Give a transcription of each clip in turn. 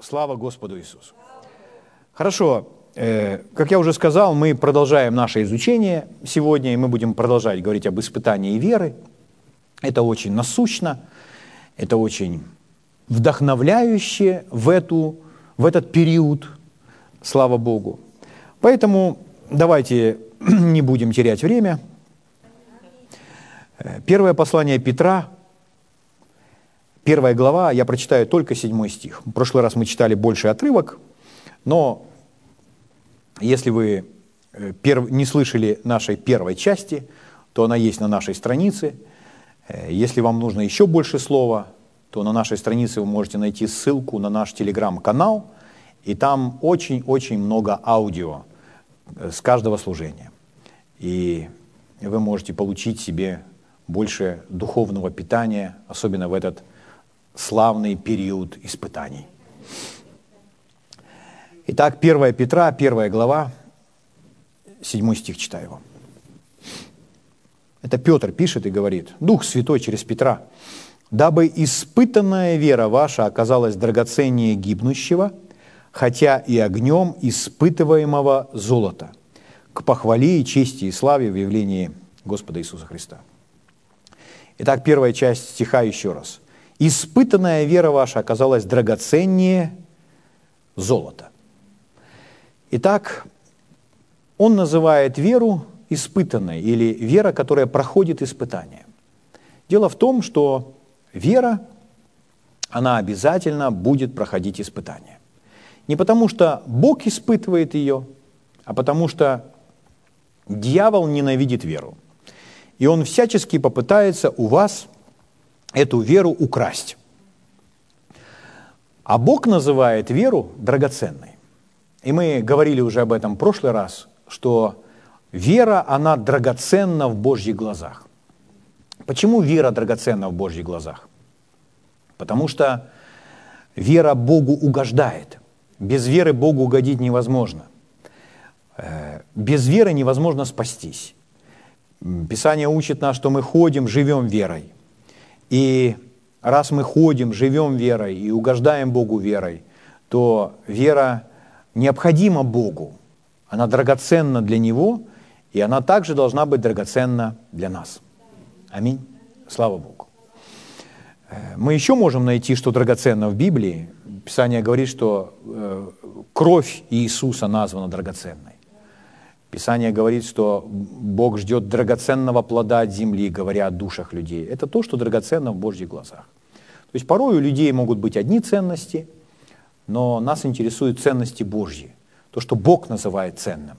Слава Господу Иисусу! Хорошо, как я уже сказал, мы продолжаем наше изучение сегодня, и мы будем продолжать говорить об испытании веры. Это очень насущно, это очень вдохновляюще в этот период, слава Богу. Поэтому давайте не будем терять время. Первое послание Петра, 1 глава, я прочитаю только 7 стих. В прошлый раз мы читали больший отрывок, но если вы не слышали нашей первой части, то она есть на нашей странице. Если вам нужно еще больше слова, то на нашей странице вы можете найти ссылку на наш телеграм-канал, и там очень-очень много аудио с каждого служения. И вы можете получить себе больше духовного питания, особенно в этот славный период испытаний. Итак, 1 Петра, 1 глава, 7 стих читаю его. Это Петр пишет и говорит: «Дух Святой через Петра, дабы испытанная вера ваша оказалась драгоценнее гибнущего, хотя и огнем испытываемого золота, к похвале и чести и славе в явлении Господа Иисуса Христа». Итак, первая часть стиха еще раз. «Испытанная вера ваша оказалась драгоценнее золота». Итак, он называет веру испытанной, или вера, которая проходит испытание. Дело в том, что вера, она обязательно будет проходить испытание. Не потому, что Бог испытывает ее, а потому, что дьявол ненавидит веру. И он всячески попытается у вас эту веру украсть. А Бог называет веру драгоценной. И мы говорили уже об этом в прошлый раз, что вера, она драгоценна в Божьих глазах. Почему вера драгоценна в Божьих глазах? Потому что вера Богу угождает. Без веры Богу угодить невозможно. Без веры невозможно спастись. Писание учит нас, что мы ходим, живем верой. И раз мы ходим, живем верой и угождаем Богу верой, то вера необходима Богу, она драгоценна для Него, и она также должна быть драгоценна для нас. Аминь. Слава Богу. Мы еще можем найти, что драгоценно в Библии. Писание говорит, что кровь Иисуса названа драгоценной. Писание говорит, что Бог ждет драгоценного плода от земли, говоря о душах людей. Это то, что драгоценно в Божьих глазах. То есть порой у людей могут быть одни ценности, но нас интересуют ценности Божьи, то, что Бог называет ценным.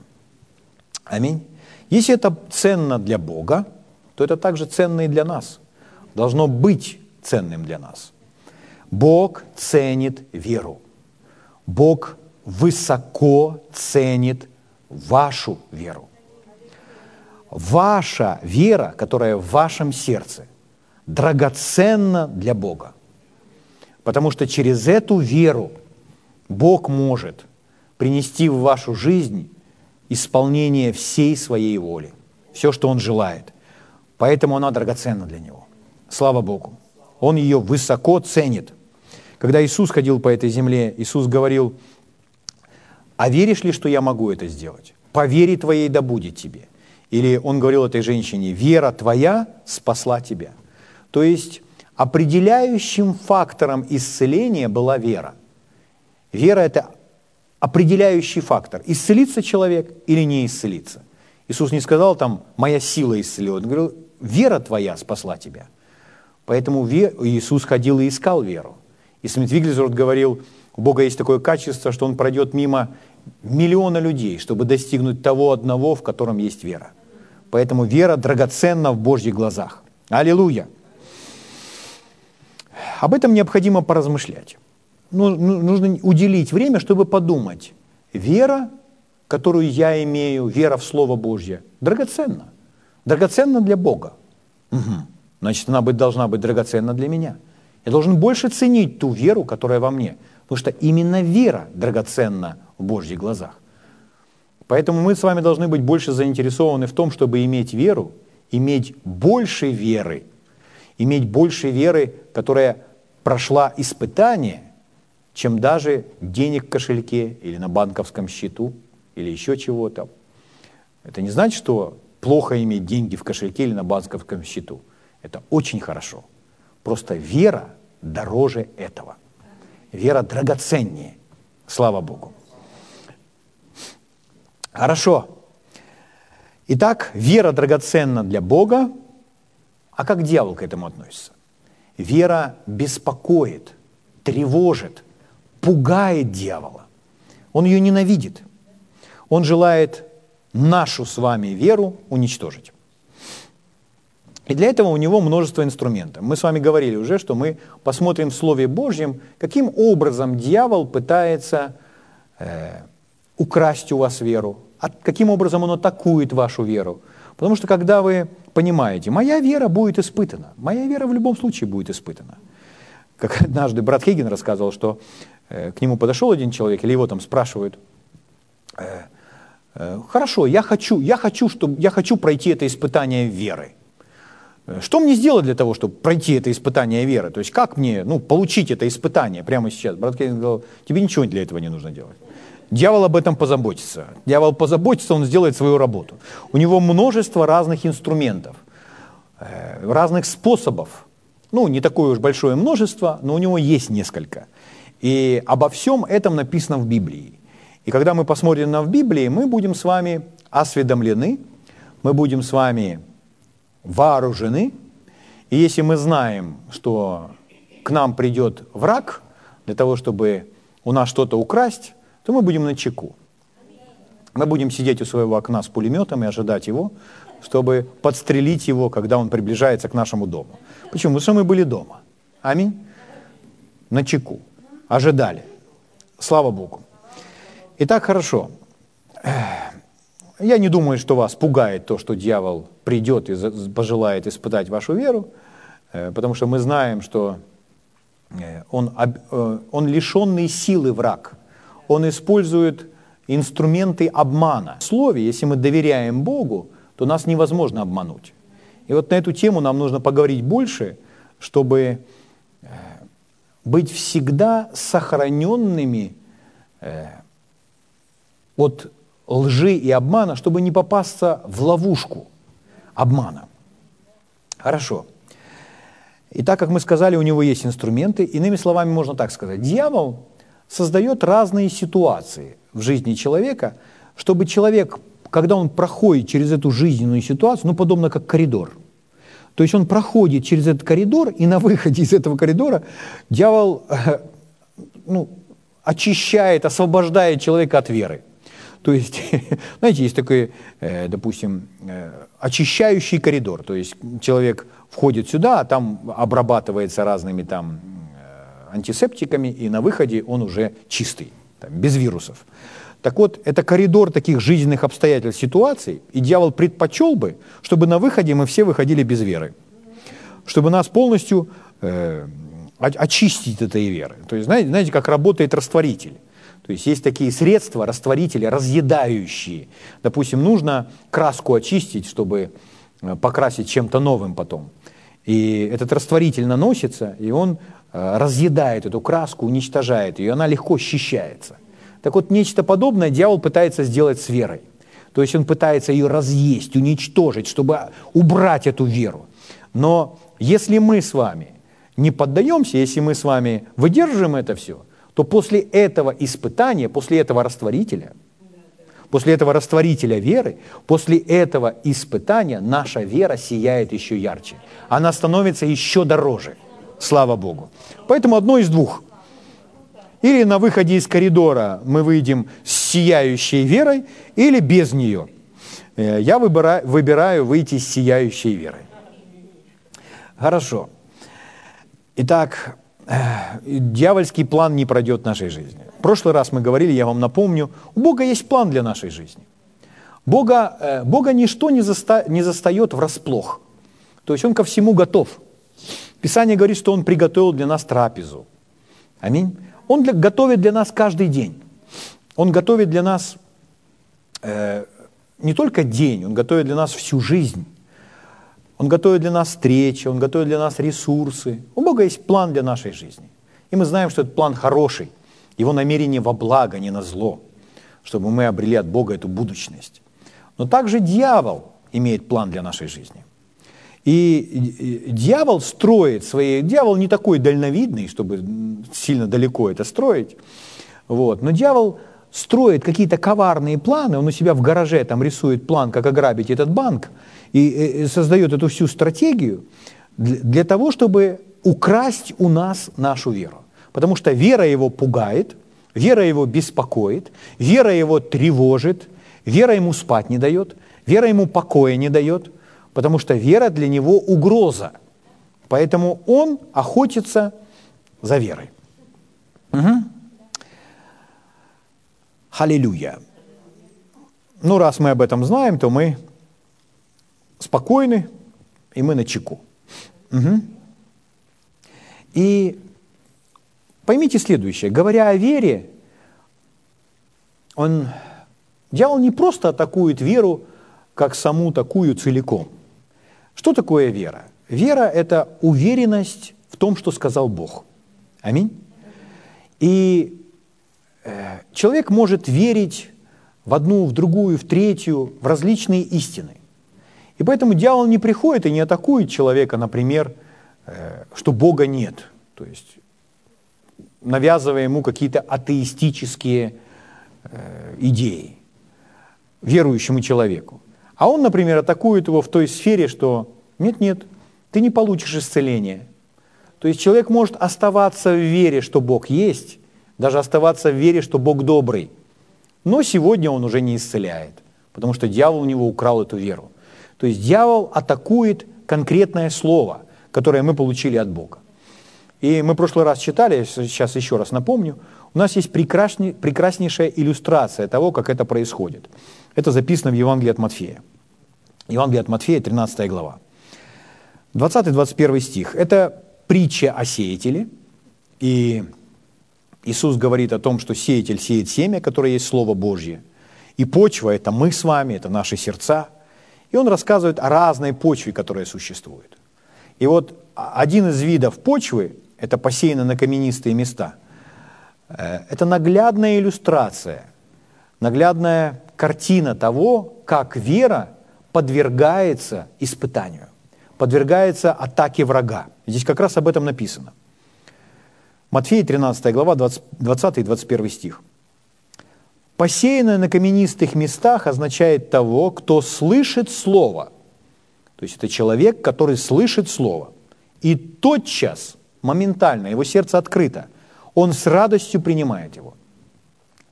Аминь. Если это ценно для Бога, то это также ценно и для нас. Должно быть ценным для нас. Бог ценит веру. Бог высоко ценит вашу веру. Ваша вера, которая в вашем сердце, драгоценна для Бога. Потому что через эту веру Бог может принести в вашу жизнь исполнение всей своей воли, все, что Он желает. Поэтому она драгоценна для Него. Слава Богу! Он ее высоко ценит. Когда Иисус ходил по этой земле, Иисус говорил: «А веришь ли, что я могу это сделать? По вере твоей да будет тебе». Или Он говорил этой женщине: «Вера твоя спасла тебя». То есть определяющим фактором исцеления была вера. Вера – это определяющий фактор. Исцелится человек или не исцелится. Иисус не сказал там: «Моя сила исцелила». Он говорил: «Вера твоя спасла тебя». Поэтому Иисус ходил и искал веру. И Смит Вигглсворт говорил: у Бога есть такое качество, что Он пройдет мимо миллиона людей, чтобы достигнуть того одного, в котором есть вера. Поэтому вера драгоценна в Божьих глазах. Аллилуйя! Об этом необходимо поразмышлять. Нужно уделить время, чтобы подумать. Вера, которую я имею, вера в Слово Божье, драгоценна. Драгоценна для Бога. Угу. Значит, она должна быть драгоценна для меня. Я должен больше ценить ту веру, которая во мне. Потому что именно вера драгоценна в Божьих глазах. Поэтому мы с вами должны быть больше заинтересованы в том, чтобы иметь веру, иметь больше веры. Иметь больше веры, которая прошла испытание, чем даже денег в кошельке или на банковском счету или еще чего-то. Это не значит, что плохо иметь деньги в кошельке или на банковском счету. Это очень хорошо. Просто вера дороже этого. Вера драгоценнее. Слава Богу. Хорошо. Итак, вера драгоценна для Бога. А как дьявол к этому относится? Вера беспокоит, тревожит, пугает дьявола. Он ее ненавидит. Он желает нашу с вами веру уничтожить. И для этого у него множество инструментов. Мы с вами говорили уже, что мы посмотрим в Слове Божьем, каким образом дьявол пытается украсть у вас веру, каким образом он атакует вашу веру. Потому что когда вы понимаете, моя вера будет испытана, моя вера в любом случае будет испытана. Как однажды брат Хиггин рассказывал, что к нему подошел один человек, или его там спрашивают, хорошо, я хочу пройти это испытание веры. Что мне сделать для того, чтобы пройти это испытание веры? То есть как мне получить это испытание прямо сейчас? Брат Кеннин сказал, тебе ничего для этого не нужно делать. Дьявол об этом позаботится. Дьявол позаботится, он сделает свою работу. У него множество разных инструментов, разных способов. Не такое уж большое множество, но у него есть несколько. И обо всем этом написано в Библии. И когда мы посмотрим в Библии, мы будем с вами осведомлены, мы будем с вами вооружены. И если мы знаем, что к нам придет враг для того, чтобы у нас что-то украсть, то мы будем начеку. Мы будем сидеть у своего окна с пулеметом и ожидать его, чтобы подстрелить его, когда он приближается к нашему дому. Почему? Потому что мы были дома. Аминь. Начеку. Ожидали. Слава Богу. Итак, хорошо. Я не думаю, что вас пугает то, что дьявол придет и пожелает испытать вашу веру, потому что мы знаем, что он лишенный силы враг. Он использует инструменты обмана. В слове, если мы доверяем Богу, то нас невозможно обмануть. И вот на эту тему нам нужно поговорить больше, чтобы быть всегда сохраненными от лжи и обмана, чтобы не попасться в ловушку обмана. Хорошо. И так, как мы сказали, у него есть инструменты. Иными словами, можно так сказать. Дьявол создает разные ситуации в жизни человека, чтобы человек, когда он проходит через эту жизненную ситуацию, подобно как коридор. То есть он проходит через этот коридор, и на выходе из этого коридора дьявол очищает, освобождает человека от веры. То есть, знаете, есть такой, допустим, очищающий коридор. То есть человек входит сюда, а там обрабатывается разными антисептиками, и на выходе он уже чистый, без вирусов. Так вот, это коридор таких жизненных обстоятельств, ситуаций, и дьявол предпочел бы, чтобы на выходе мы все выходили без веры, чтобы нас полностью очистить от этой веры. То есть, знаете, как работает растворитель. То есть есть такие средства, растворители, разъедающие. Допустим, нужно краску очистить, чтобы покрасить чем-то новым потом. И этот растворитель наносится, и он разъедает эту краску, уничтожает ее, и она легко счищается. Так вот, нечто подобное дьявол пытается сделать с верой. То есть он пытается ее разъесть, уничтожить, чтобы убрать эту веру. Но если мы с вами не поддаемся, если мы с вами выдержим это все, то после этого испытания, после этого растворителя, веры, после этого испытания наша вера сияет еще ярче. Она становится еще дороже. Слава Богу. Поэтому одно из двух. Или на выходе из коридора мы выйдем с сияющей верой, или без нее. Я выбираю выйти с сияющей верой. Хорошо. Итак, дьявольский план не пройдет в нашей жизни. В прошлый раз мы говорили, я вам напомню, у Бога есть план для нашей жизни. Бога ничто не застает врасплох. То есть Он ко всему готов. Писание говорит, что Он приготовил для нас трапезу. Аминь. Он готовит для нас каждый день. Он готовит для нас не только день, Он готовит для нас всю жизнь. Он готовит для нас встречи, Он готовит для нас ресурсы. У Бога есть план для нашей жизни. И мы знаем, что этот план хороший. Его намерение во благо, не на зло, чтобы мы обрели от Бога эту будущность. Но также дьявол имеет план для нашей жизни. И дьявол строит свои... Дьявол не такой дальновидный, чтобы сильно далеко это строить, вот. Но дьявол строит какие-то коварные планы, он у себя в гараже там рисует план, как ограбить этот банк, и создает эту всю стратегию для того, чтобы украсть у нас нашу веру. Потому что вера его пугает, вера его беспокоит, вера его тревожит, вера ему спать не дает, вера ему покоя не дает, потому что вера для него угроза. Поэтому он охотится за верой. Угу. Аллилуйя. Ну, раз мы об этом знаем, то мы спокойны, и мы начеку. Угу. И поймите следующее. Говоря о вере, дьявол не просто атакует веру, как саму такую целиком. Что такое вера? Вера – это уверенность в том, что сказал Бог. Аминь. И человек может верить в одну, в другую, в третью, в различные истины. И поэтому дьявол не приходит и не атакует человека, например, что Бога нет, то есть навязывая ему какие-то атеистические идеи верующему человеку. А он, например, атакует его в той сфере, что нет-нет, ты не получишь исцеления. То есть человек может оставаться в вере, что Бог есть, даже оставаться в вере, что Бог добрый. Но сегодня он уже не исцеляет, потому что дьявол у него украл эту веру. То есть дьявол атакует конкретное слово, которое мы получили от Бога. И мы в прошлый раз читали, сейчас еще раз напомню, у нас есть прекраснейшая иллюстрация того, как это происходит. Это записано в Евангелии от Матфея. Евангелие от Матфея, 13 глава. 20-21 стих. Это притча о сеятеле. И Иисус говорит о том, что сеятель сеет семя, которое есть Слово Божье. И почва – это мы с вами, это наши сердца. И Он рассказывает о разной почве, которая существует. И вот один из видов почвы – это посеяно на каменистые места. Это наглядная иллюстрация, наглядная картина того, как вера подвергается испытанию, подвергается атаке врага. Здесь как раз об этом написано. Матфея 13 глава, 20-21 стих. «Посеянное на каменистых местах означает того, кто слышит слово». То есть это человек, который слышит слово. И тотчас, моментально, его сердце открыто, он с радостью принимает его.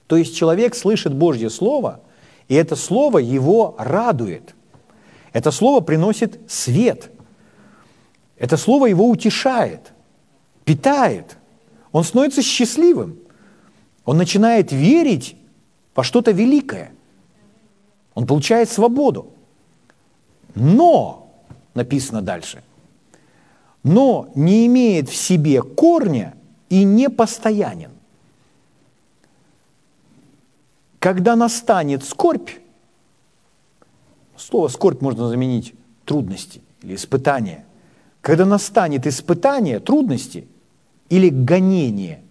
То есть человек слышит Божье слово, и это слово его радует. Это слово приносит свет. Это слово его утешает, питает. Он становится счастливым. Он начинает верить во что-то великое. Он получает свободу. Но, написано дальше, но не имеет в себе корня и не постоянен. Когда настанет скорбь, слово «скорбь» можно заменить «трудности» или «испытание». Когда настанет испытание, трудности или гонение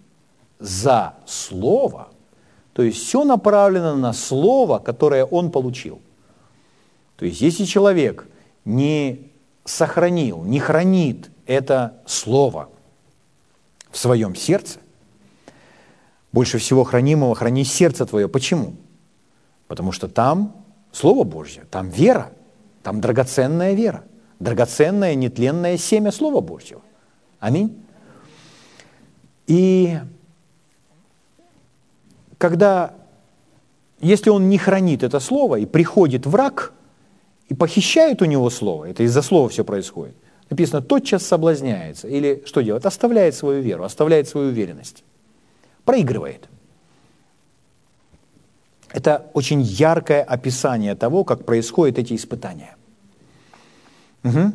за слово, то есть все направлено на слово, которое он получил. То есть если человек не сохранил, не хранит это слово в своем сердце, больше всего хранимого храни сердце твое. Почему? Потому что там Слово Божье, там вера, там драгоценная вера, драгоценное нетленное семя Слова Божьего. Аминь. И если он не хранит это слово, и приходит враг, и похищает у него слово, это из-за слова все происходит, написано, тотчас соблазняется, или что делает? Оставляет свою веру, оставляет свою уверенность. Проигрывает. Это очень яркое описание того, как происходят эти испытания. Угу.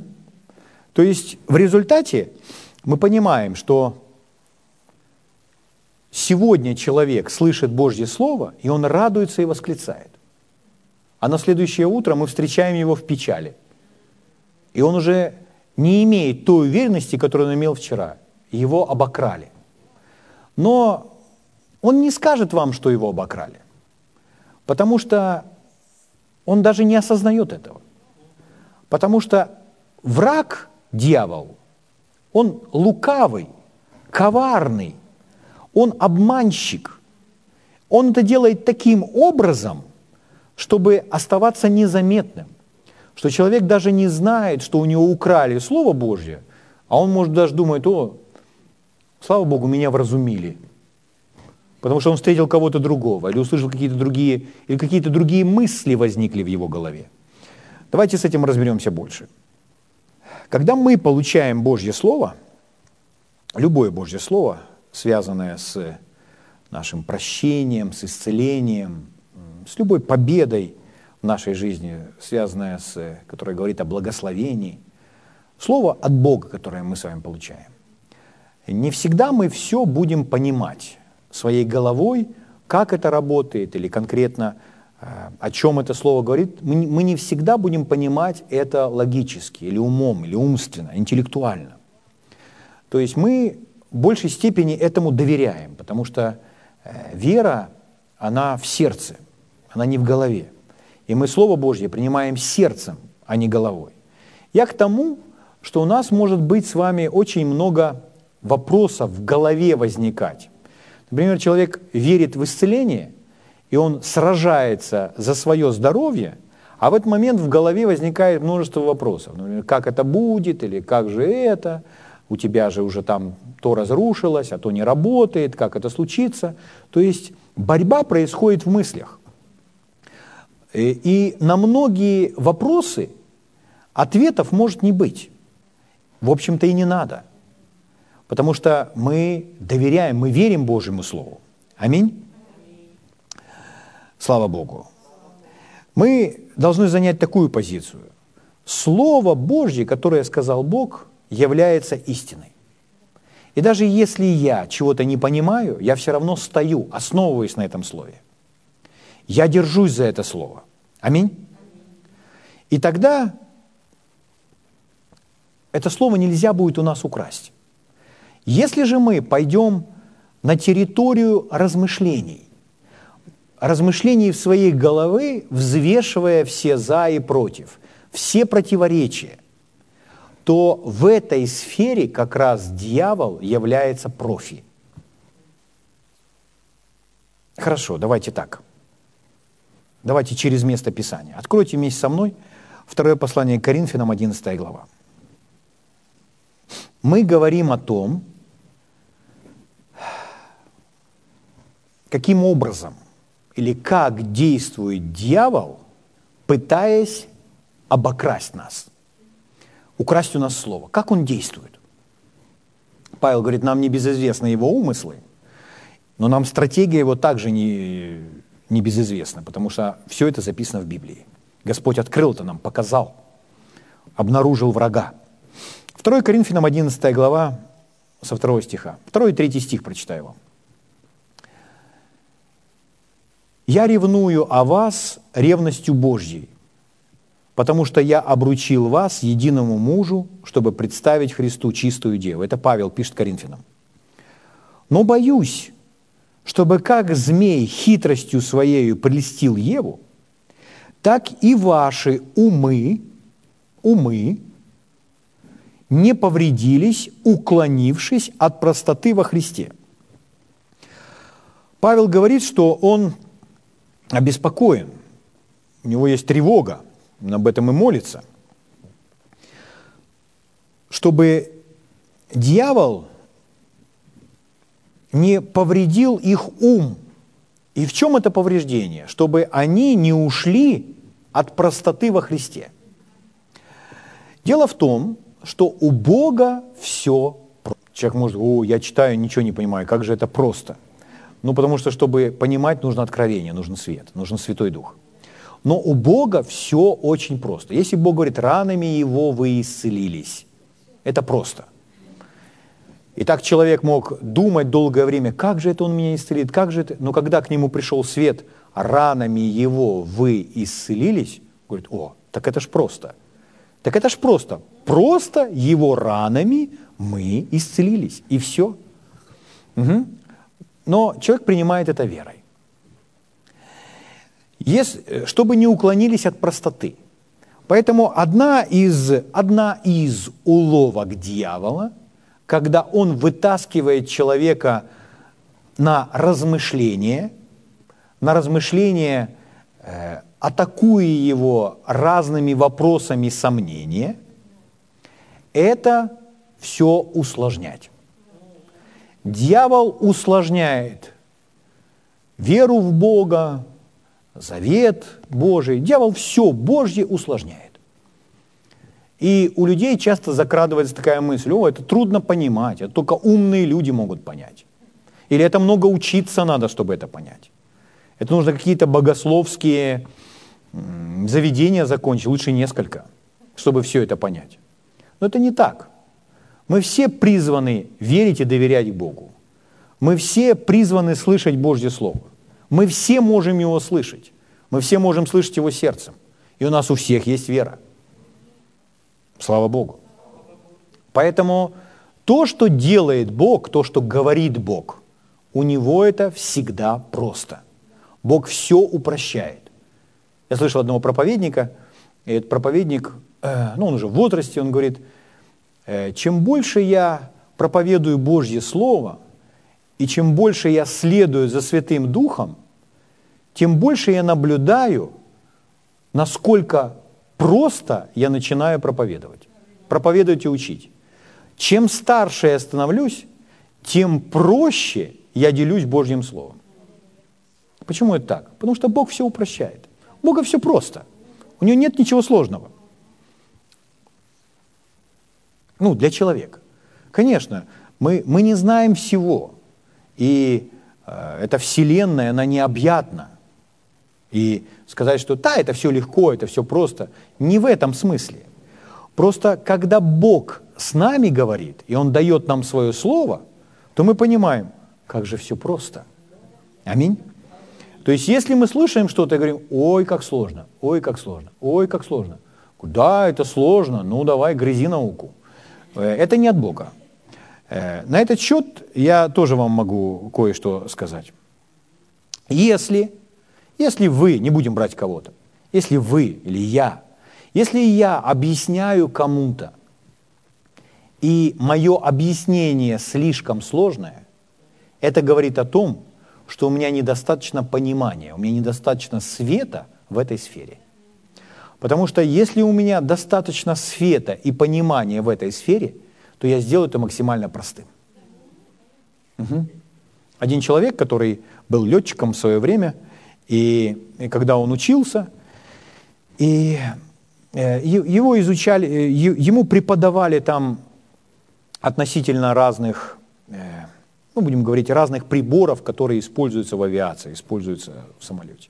То есть в результате мы понимаем, что сегодня человек слышит Божье Слово, и он радуется и восклицает. А на следующее утро мы встречаем его в печали. И он уже не имеет той уверенности, которую он имел вчера. Его обокрали. Но Он не скажет вам, что его обокрали, потому что он даже не осознает этого. Потому что враг, дьявол, он лукавый, коварный, он обманщик. Он это делает таким образом, чтобы оставаться незаметным, что человек даже не знает, что у него украли Слово Божье, а он, может, даже думает: о, слава Богу, меня вразумили, потому что он встретил кого-то другого, или услышал какие-то другие мысли возникли в его голове. Давайте с этим разберемся больше. Когда мы получаем Божье Слово, любое Божье Слово, связанное с нашим прощением, с исцелением, с любой победой в нашей жизни, связанное с, которое говорит о благословении, Слово от Бога, которое мы с вами получаем, не всегда мы все будем понимать своей головой, как это работает, или конкретно о чем это слово говорит. Мы не всегда будем понимать это логически, или умом, или умственно, интеллектуально. То есть мы в большей степени этому доверяем, потому что вера, она в сердце, она не в голове. И мы Слово Божье принимаем сердцем, а не головой. Я к тому, что у нас может быть с вами очень много вопросов в голове возникать. Например, человек верит в исцеление, и он сражается за свое здоровье, а в этот момент в голове возникает множество вопросов. Например, как это будет, или как же это, у тебя же уже там то разрушилось, а то не работает, как это случится. То есть борьба происходит в мыслях. И на многие вопросы ответов может не быть. В общем-то, и не надо. Потому что мы доверяем, мы верим Божьему Слову. Аминь? Слава Богу. Мы должны занять такую позицию. Слово Божье, которое сказал Бог, является истиной. И даже если я чего-то не понимаю, я все равно стою, основываясь на этом слове. Я держусь за это слово. Аминь? И тогда это слово нельзя будет у нас украсть. Если же мы пойдем на территорию размышлений в своей голове, взвешивая все за и против, все противоречия, то в этой сфере как раз дьявол является профи. Хорошо, давайте так. Давайте через место Писания. Откройте вместе со мной 2 послание к Коринфянам, 11 глава. Мы говорим о том, каким образом или как действует дьявол, пытаясь обокрасть нас, украсть у нас слово. Как он действует? Павел говорит, нам не безизвестны его умыслы, но нам стратегия его также не безизвестна, потому что все это записано в Библии. Господь открыл это нам, показал, обнаружил врага. 2 Коринфянам 11 глава со 2 стиха. 2 и 3 стих прочитаю вам. «Я ревную о вас ревностью Божьей, потому что я обручил вас единому мужу, чтобы представить Христу чистую деву». Это Павел пишет Коринфянам. «Но боюсь, чтобы как змей хитростью своею прельстил Еву, так и ваши умы не повредились, уклонившись от простоты во Христе». Павел говорит, что он обеспокоен, у него есть тревога, он об этом и молится, чтобы дьявол не повредил их ум. И в чем это повреждение? Чтобы они не ушли от простоты во Христе. Дело в том, что у Бога все просто. Человек может говорить: о, я читаю, ничего не понимаю, как же это просто. Ну, потому что, чтобы понимать, нужно откровение, нужен свет, нужен Святой Дух. Но у Бога все очень просто. Если Бог говорит, ранами его вы исцелились, это просто. И так человек мог думать долгое время, как же это он меня исцелит, как же это... Но когда к нему пришел свет, ранами его вы исцелились, говорит, о, так это ж просто. Так это ж просто. Просто его ранами мы исцелились. И все. Угу. Но человек принимает это верой. Чтобы не уклонились от простоты. Поэтому одна из уловок дьявола, когда он вытаскивает человека на размышление, атакуя его разными вопросами сомнения, это все усложнять. Дьявол усложняет веру в Бога, завет Божий. Дьявол все Божье усложняет. И у людей часто закрадывается такая мысль: о, это трудно понимать, это только умные люди могут понять. Или это много учиться надо, чтобы это понять. Это нужно какие-то богословские заведения закончить, лучше несколько, чтобы все это понять. Но это не так. Мы все призваны верить и доверять Богу. Мы все призваны слышать Божье Слово. Мы все можем его слышать. Мы все можем слышать его сердцем. И у нас у всех есть вера. Слава Богу. Поэтому то, что делает Бог, то, что говорит Бог, у него это всегда просто. Бог все упрощает. Я слышал одного проповедника, и этот проповедник, он уже в возрасте, он говорит: чем больше я проповедую Божье Слово, и чем больше я следую за Святым Духом, тем больше я наблюдаю, насколько просто я начинаю проповедовать и учить. Чем старше я становлюсь, тем проще я делюсь Божьим Словом. Почему это так? Потому что Бог все упрощает. У Бога все просто. У него нет ничего сложного. Для человека. Конечно, мы не знаем всего. И эта вселенная, она необъятна. И сказать, что да, это все легко, это все просто, не в этом смысле. Просто когда Бог с нами говорит, и Он дает нам свое слово, то мы понимаем, как же все просто. Аминь. То есть, если мы слушаем что-то и говорим: ой, как сложно, ой, как сложно, ой, как сложно. Да, это сложно, давай, грызи науку. Это не от Бога. На этот счет я тоже вам могу кое-что сказать. Если вы, не будем брать кого-то, если вы или я, если я объясняю кому-то, и мое объяснение слишком сложное, это говорит о том, что у меня недостаточно понимания, у меня недостаточно света в этой сфере. Потому что если у меня достаточно света и понимания в этой сфере, то я сделаю это максимально простым. Угу. Один человек, который был летчиком в свое время, и когда он учился, и его изучали, ему преподавали там относительно разных, будем говорить, разных приборов, которые используются в авиации, используются в самолете.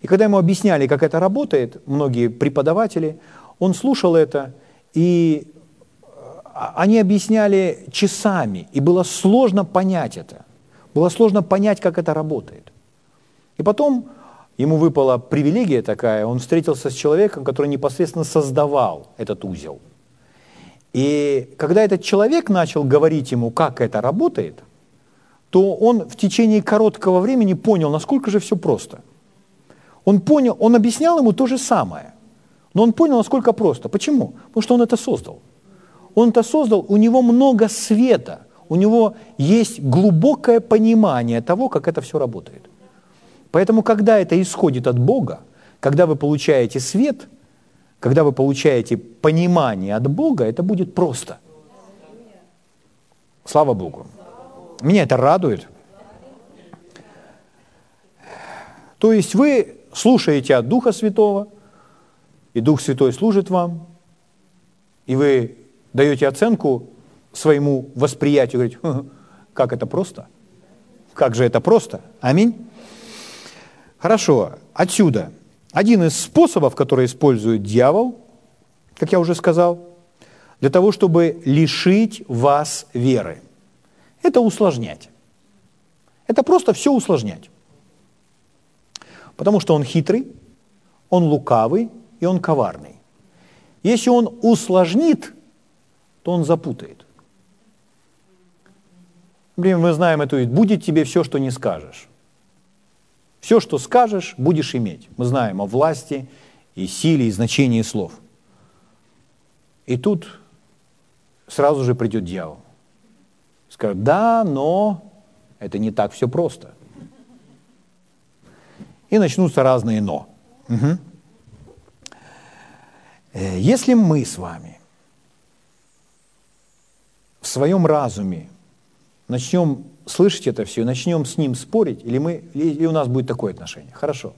И когда ему объясняли, как это работает, многие преподаватели, он слушал это, и они объясняли часами, и было сложно понять это. Было сложно понять, как это работает. И потом ему выпала привилегия такая, он встретился с человеком, который непосредственно создавал этот узел. И когда этот человек начал говорить ему, как это работает, то он в течение короткого времени понял, насколько же все просто. Он объяснял ему то же самое, но он понял, насколько просто. Почему? Потому что он это создал. Он это создал, у него много света, у него есть глубокое понимание того, как это все работает. Поэтому, когда это исходит от Бога, когда вы получаете свет, когда вы получаете понимание от Бога, это будет просто. Слава Богу. Меня это радует. То есть вы слушаете от Духа Святого, и Дух Святой служит вам, и вы даете оценку своему восприятию, говорите: как это просто, как же это просто, аминь. Хорошо, отсюда один из способов, который использует дьявол, как я уже сказал, для того, чтобы лишить вас веры, это усложнять, это просто все усложнять, потому что он хитрый, он лукавый и он коварный. Если он усложнит, то он запутает. Блин, мы знаем эту, будет тебе все, что не скажешь. Все, что скажешь, будешь иметь. Мы знаем о власти и силе, и значении слов. И тут сразу же придет дьявол. Скажет, да, но это не так все просто. И начнутся разные «но». Угу. Если мы с вами в своем разуме начнем слышать это все, начнем с ним спорить, или у нас будет такое отношение. Хорошо.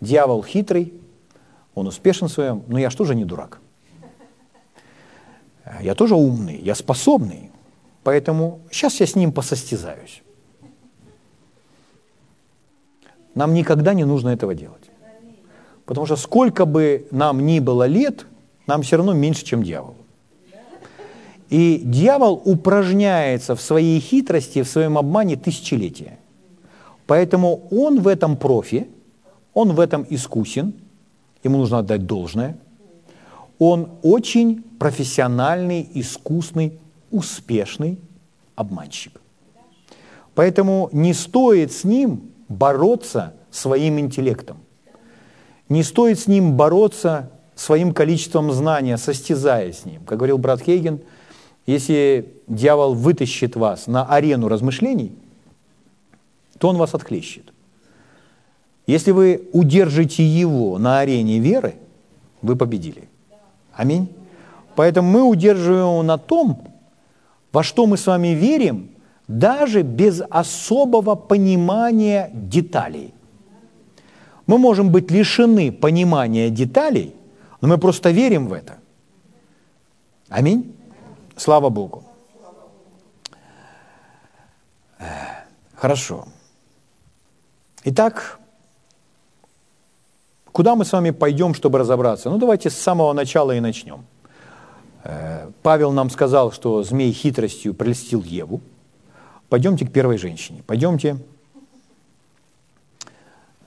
Дьявол хитрый, он успешен в своем, но я же тоже не дурак. Я тоже умный, я способный, поэтому сейчас я с ним посостязаюсь. Нам никогда не нужно этого делать. Потому что сколько бы нам ни было лет, нам все равно меньше, чем дьяволу. И дьявол упражняется в своей хитрости, в своем обмане тысячелетия. Поэтому он в этом профи, он в этом искусен, ему нужно отдать должное. Он очень профессиональный, искусный, успешный обманщик. Поэтому не стоит с ним бороться своим интеллектом. Не стоит с ним бороться своим количеством знания, состязаясь с ним. Как говорил брат Хейген, если дьявол вытащит вас на арену размышлений, то он вас отхлещет. Если вы удержите его на арене веры, вы победили. Аминь. Поэтому мы удерживаем его на том, во что мы с вами верим, даже без особого понимания деталей. Мы можем быть лишены понимания деталей, но мы просто верим в это. Аминь. Слава Богу. Хорошо. Итак, куда мы с вами пойдем, чтобы разобраться? Ну, давайте с самого начала и начнем. Павел нам сказал, что змей хитростью прельстил Еву. Пойдемте к первой женщине, пойдемте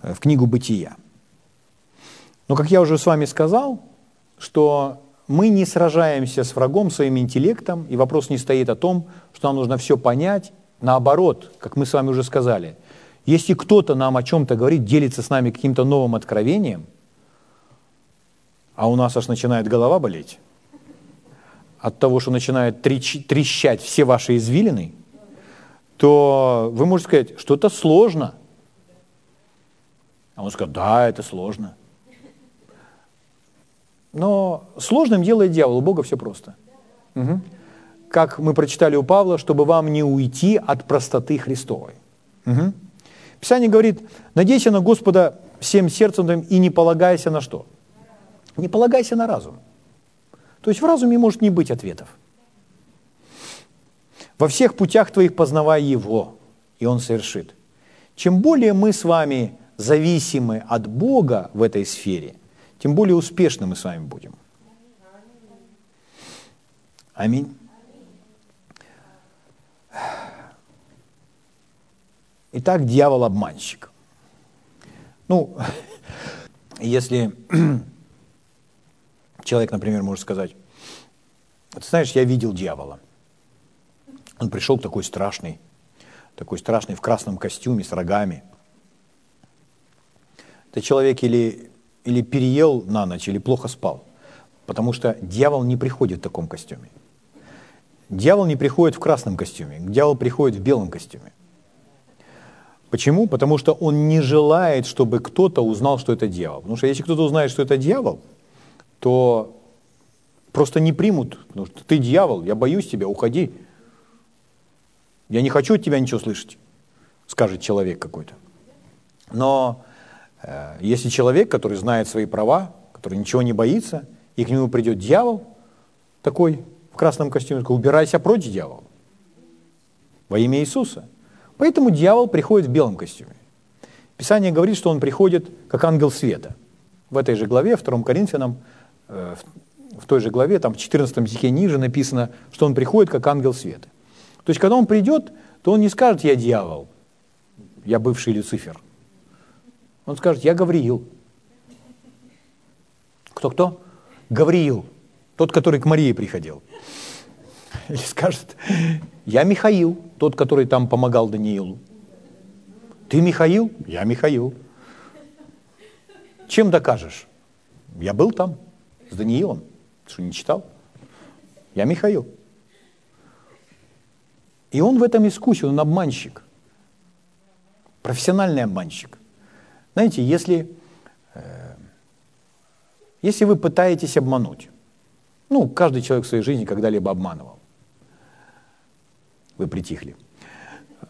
в книгу «Бытия». Но, как я уже с вами сказал, что мы не сражаемся с врагом, своим интеллектом, и вопрос не стоит о том, что нам нужно все понять. Наоборот, как мы с вами уже сказали, если кто-то нам о чем-то говорит, делится с нами каким-то новым откровением, а у нас аж начинает голова болеть от того, что начинает трещать все ваши извилины, то вы можете сказать, что это сложно. А он скажет, да, это сложно. Но сложным делает дьявол, у Бога все просто. Угу. Как мы прочитали у Павла, чтобы вам не уйти от простоты Христовой. Угу. Писание говорит, надейся на Господа всем сердцем и не полагайся на что? Не полагайся на разум. То есть в разуме может не быть ответов. Во всех путях твоих познавай Его, и Он совершит. Чем более мы с вами зависимы от Бога в этой сфере, тем более успешны мы с вами будем. Аминь. Итак, дьявол обманщик. Ну, если человек, например, может сказать, ты знаешь, я видел дьявола. Он пришел такой страшный, в красном костюме, с рогами. Это человек или переел на ночь, или плохо спал, потому что дьявол не приходит в таком костюме. Дьявол не приходит в красном костюме, дьявол приходит в белом костюме. Почему? Потому что он не желает, чтобы кто-то узнал, что это дьявол. Потому что если кто-то узнает, что это дьявол, то просто не примут, потому что ты дьявол, я боюсь тебя, уходи. Я не хочу от тебя ничего слышать, скажет человек какой-то. Но если человек, который знает свои права, который ничего не боится, и к нему придет дьявол такой в красном костюме, такой, убирайся прочь, дьявол, во имя Иисуса. Поэтому дьявол приходит в белом костюме. Писание говорит, что он приходит как ангел света. В этой же главе, 2 Коринфянам, в той же главе, там в 14 стихе ниже написано, что он приходит как ангел света. То есть, когда он придет, то он не скажет, я дьявол, я бывший Люцифер. Он скажет, я Гавриил. Кто-кто? Гавриил, тот, который к Марии приходил. или скажет: я Михаил, тот, который там помогал Даниилу. Ты Михаил? Я Михаил. Чем докажешь? Я был там с Даниилом. Ты что, не читал? Я Михаил. И он в этом искусен, он обманщик. Профессиональный обманщик. Знаете, если вы пытаетесь обмануть, ну, каждый человек в своей жизни когда-либо обманывал. Вы притихли.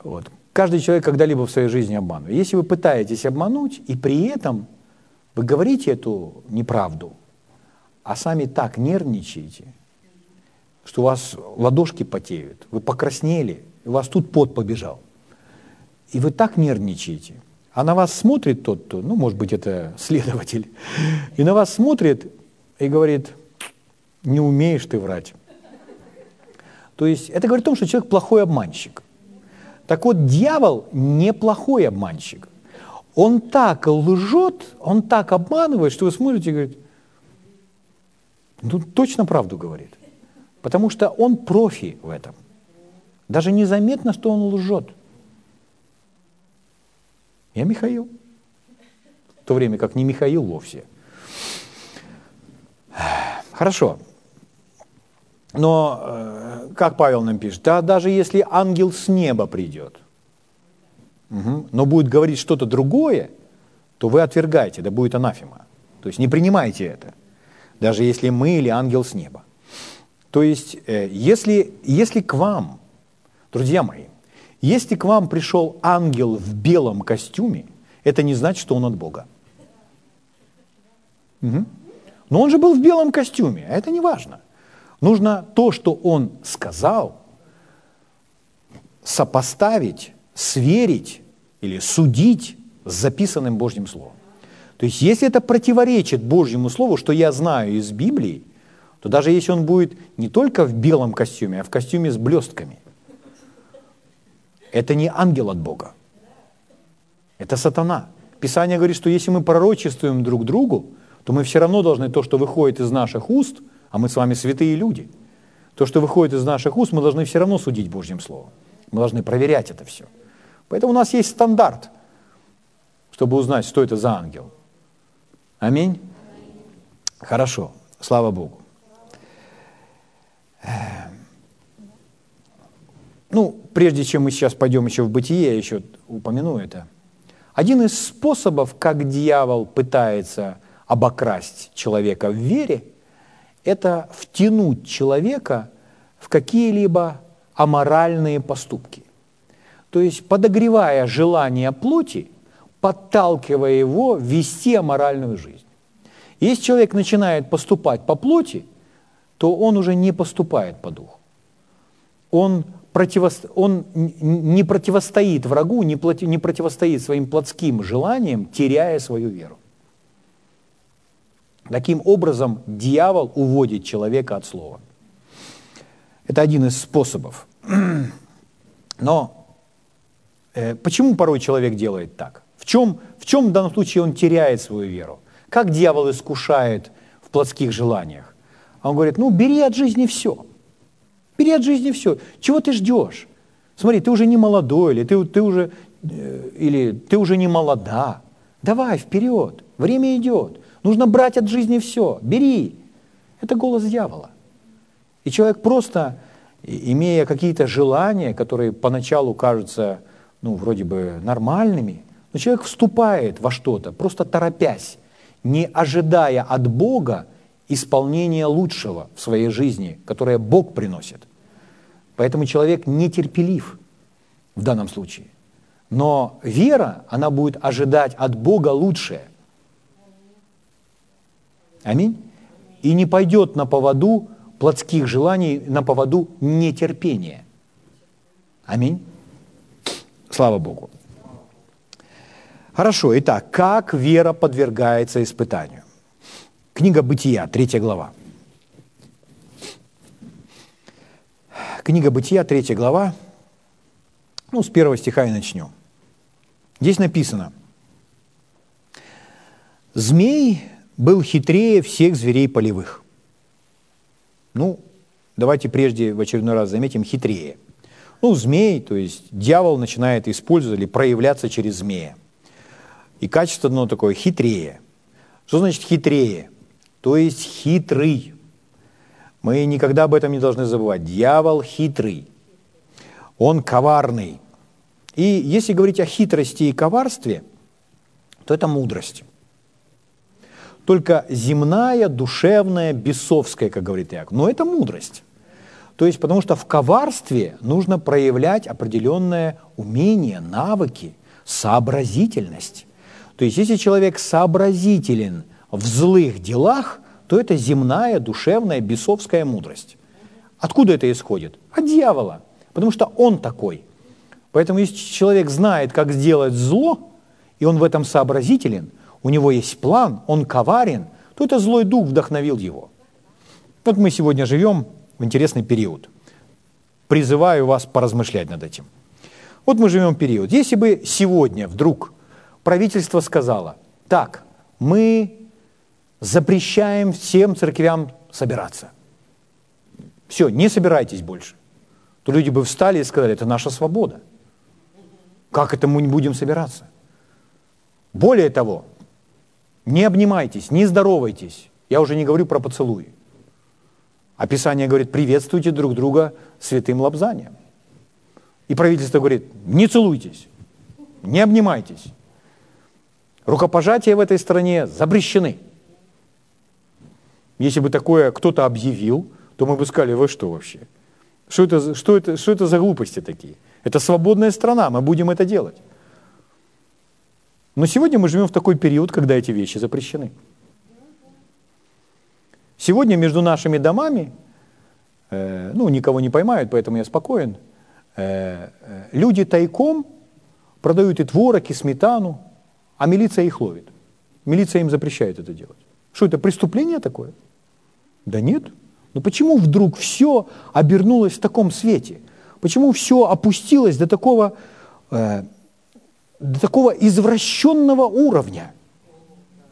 Вот. Каждый человек когда-либо в своей жизни обманывал. Если вы пытаетесь обмануть, и при этом вы говорите эту неправду, а сами так нервничаете, что у вас ладошки потеют, вы покраснели, у вас тут пот побежал. И вы так нервничаете. А на вас смотрит тот, кто, ну, может быть, это следователь, и на вас смотрит и говорит: не умеешь ты врать. То есть это говорит о том, что человек плохой обманщик. Так вот, дьявол не плохой обманщик. Он так лжет, он так обманывает, что вы смотрите и говорите: ну, точно правду говорит. Потому что он профи в этом. Даже незаметно, что он лжет. Я Михаил. В то время как не Михаил вовсе. Хорошо. Но, как Павел нам пишет, да, даже если ангел с неба придет, но будет говорить что-то другое, то вы отвергаете, да будет анафема. То есть не принимайте это, даже если мы или ангел с неба. То есть, если к вам, друзья мои, если к вам пришел ангел в белом костюме, это не значит, что он от Бога. Угу. Но он же был в белом костюме, а это не важно. Нужно то, что он сказал, сопоставить, сверить или судить с записанным Божьим Словом. То есть, если это противоречит Божьему Слову, что я знаю из Библии, то даже если он будет не только в белом костюме, а в костюме с блестками, это не ангел от Бога, это сатана. Писание говорит, что если мы пророчествуем друг другу, то мы все равно должны то, что выходит из наших уст, а мы с вами святые люди, то, что выходит из наших уст, мы должны все равно судить Божьим Словом. Мы должны проверять это все. Поэтому у нас есть стандарт, чтобы узнать, что это за ангел. Аминь? Хорошо. Слава Богу. Ну, прежде чем мы сейчас пойдем еще в Бытие, я еще упомяну это. Один из способов, как дьявол пытается обокрасть человека в вере, это втянуть человека в какие-либо аморальные поступки. То есть, подогревая желание плоти, подталкивая его вести аморальную жизнь. Если человек начинает поступать по плоти, то он уже не поступает по духу. Он не противостоит врагу, не противостоит своим плотским желаниям, теряя свою веру. Таким образом, дьявол уводит человека от слова. Это один из способов. Но почему порой человек делает так? В чем в данном случае он теряет свою веру? Как дьявол искушает в плотских желаниях? Он говорит: ну, бери от жизни все. Бери от жизни все. Чего ты ждешь? Смотри, ты уже не молодой, или ты уже не молода. Давай, вперед, время идет. Нужно брать от жизни все, бери. Это голос дьявола. И человек просто, имея какие-то желания, которые поначалу кажутся, ну, вроде бы нормальными, но человек вступает во что-то, просто торопясь, не ожидая от Бога исполнения лучшего в своей жизни, которое Бог приносит. Поэтому человек нетерпелив в данном случае. Но вера, она будет ожидать от Бога лучшее. Аминь. И не пойдет на поводу плотских желаний, на поводу нетерпения. Аминь. Слава Богу. Хорошо, итак, как вера подвергается испытанию? Книга Бытия, 3 глава. Книга Бытия, 3 глава. Ну, с 1 стиха и начнем. Здесь написано: «Змей был хитрее всех зверей полевых». Ну, давайте прежде в очередной раз заметим, хитрее. Ну, змей, то есть дьявол начинает использовать или проявляться через змея. И качество одно такое — хитрее. Что значит хитрее? То есть хитрый. Мы никогда об этом не должны забывать. Дьявол хитрый. Он коварный. И если говорить о хитрости и коварстве, то это мудрость. Только земная, душевная, бесовская, как говорит Иаков. Но это мудрость. То есть потому что в коварстве нужно проявлять определенное умение, навыки, сообразительность. То есть если человек сообразителен в злых делах, то это земная, душевная, бесовская мудрость. Откуда это исходит? От дьявола. Потому что он такой. Поэтому если человек знает, как сделать зло, и он в этом сообразителен, у него есть план, он коварен, то это злой дух вдохновил его. Вот мы сегодня живем в интересный период. Призываю вас поразмышлять над этим. Вот мы живем в период. Если бы сегодня вдруг правительство сказало: так, мы запрещаем всем церквям собираться. Все, не собирайтесь больше. То люди бы встали и сказали: это наша свобода. Как это мы не будем собираться? Более того, не обнимайтесь, не здоровайтесь. Я уже не говорю про поцелуи. А Писание говорит: приветствуйте друг друга святым лобзанием. И правительство говорит: не целуйтесь, не обнимайтесь. Рукопожатия в этой стране запрещены. Если бы такое кто-то объявил, то мы бы сказали: вы что вообще? Что это за глупости такие? Это свободная страна, мы будем это делать. Но сегодня мы живем в такой период, когда эти вещи запрещены. Сегодня между нашими домами, никого не поймают, поэтому я спокоен, люди тайком продают и творог, и сметану, а милиция их ловит. Милиция им запрещает это делать. Что это, преступление такое? Да нет. Но почему вдруг все обернулось в таком свете? Почему все опустилось до такого извращенного уровня?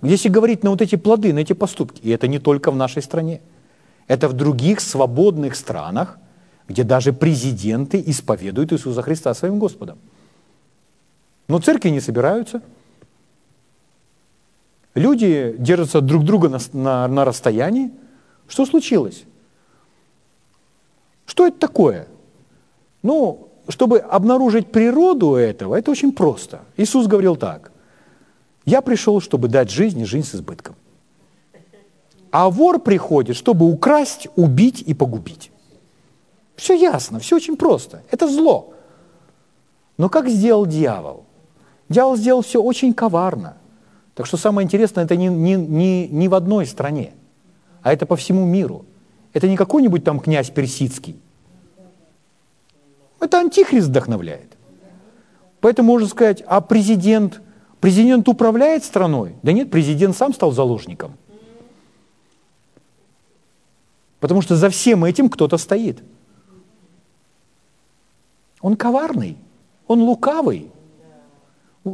Если говорить на вот эти плоды, на эти поступки, и это не только в нашей стране, это в других свободных странах, где даже президенты исповедуют Иисуса Христа своим Господом. Но церкви не собираются. Люди держатся друг друга на расстоянии. Что случилось? Что это такое? Чтобы обнаружить природу этого, это очень просто. Иисус говорил так: «Я пришел, чтобы дать жизнь, и жизнь с избытком». А вор приходит, чтобы украсть, убить и погубить. Все ясно, все очень просто. Это зло. Но как сделал дьявол? Дьявол сделал все очень коварно. Так что самое интересное, это не в одной стране, а это по всему миру. Это не какой-нибудь там князь персидский. Это антихрист вдохновляет. Поэтому можно сказать: а президент управляет страной? Да нет, президент сам стал заложником. Потому что за всем этим кто-то стоит. Он коварный, он лукавый.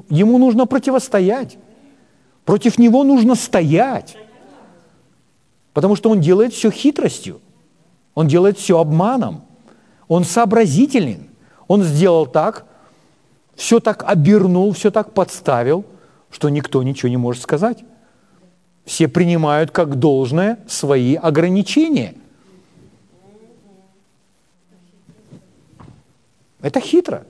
Ему нужно противостоять. Против него нужно стоять. Потому что он делает все хитростью. Он делает все обманом. Он сообразителен. Он сделал так, все так обернул, все так подставил, что никто ничего не может сказать. Все принимают как должное свои ограничения. Это хитро.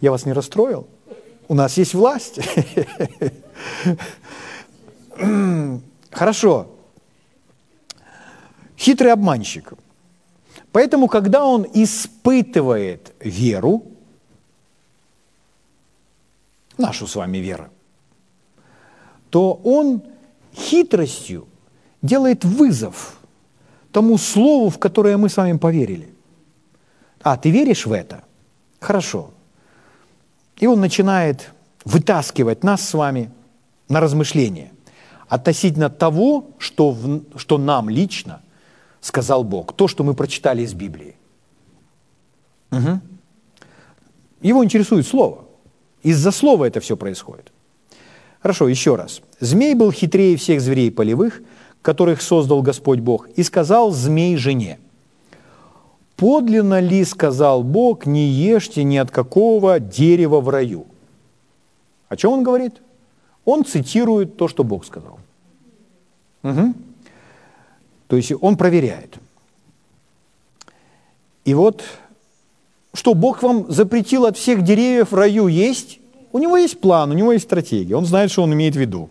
Я вас не расстроил? У нас есть власть. Хорошо. Хитрый обманщик. Поэтому, когда он испытывает веру, нашу с вами веру, то он хитростью делает вызов тому слову, в которое мы с вами поверили. А ты веришь в это? Хорошо. И он начинает вытаскивать нас с вами на размышления относительно того, что нам лично сказал Бог, то, что мы прочитали из Библии. Угу. Его интересует слово. Из-за слова это все происходит. Хорошо, еще раз. «Змей был хитрее всех зверей полевых, которых создал Господь Бог, и сказал змей жене: подлинно ли, сказал Бог, не ешьте ни от какого дерева в раю?» О чем он говорит? Он цитирует то, что Бог сказал. Угу. То есть он проверяет. И вот, что Бог вам запретил от всех деревьев в раю есть? У него есть план, у него есть стратегия. Он знает, что он имеет в виду.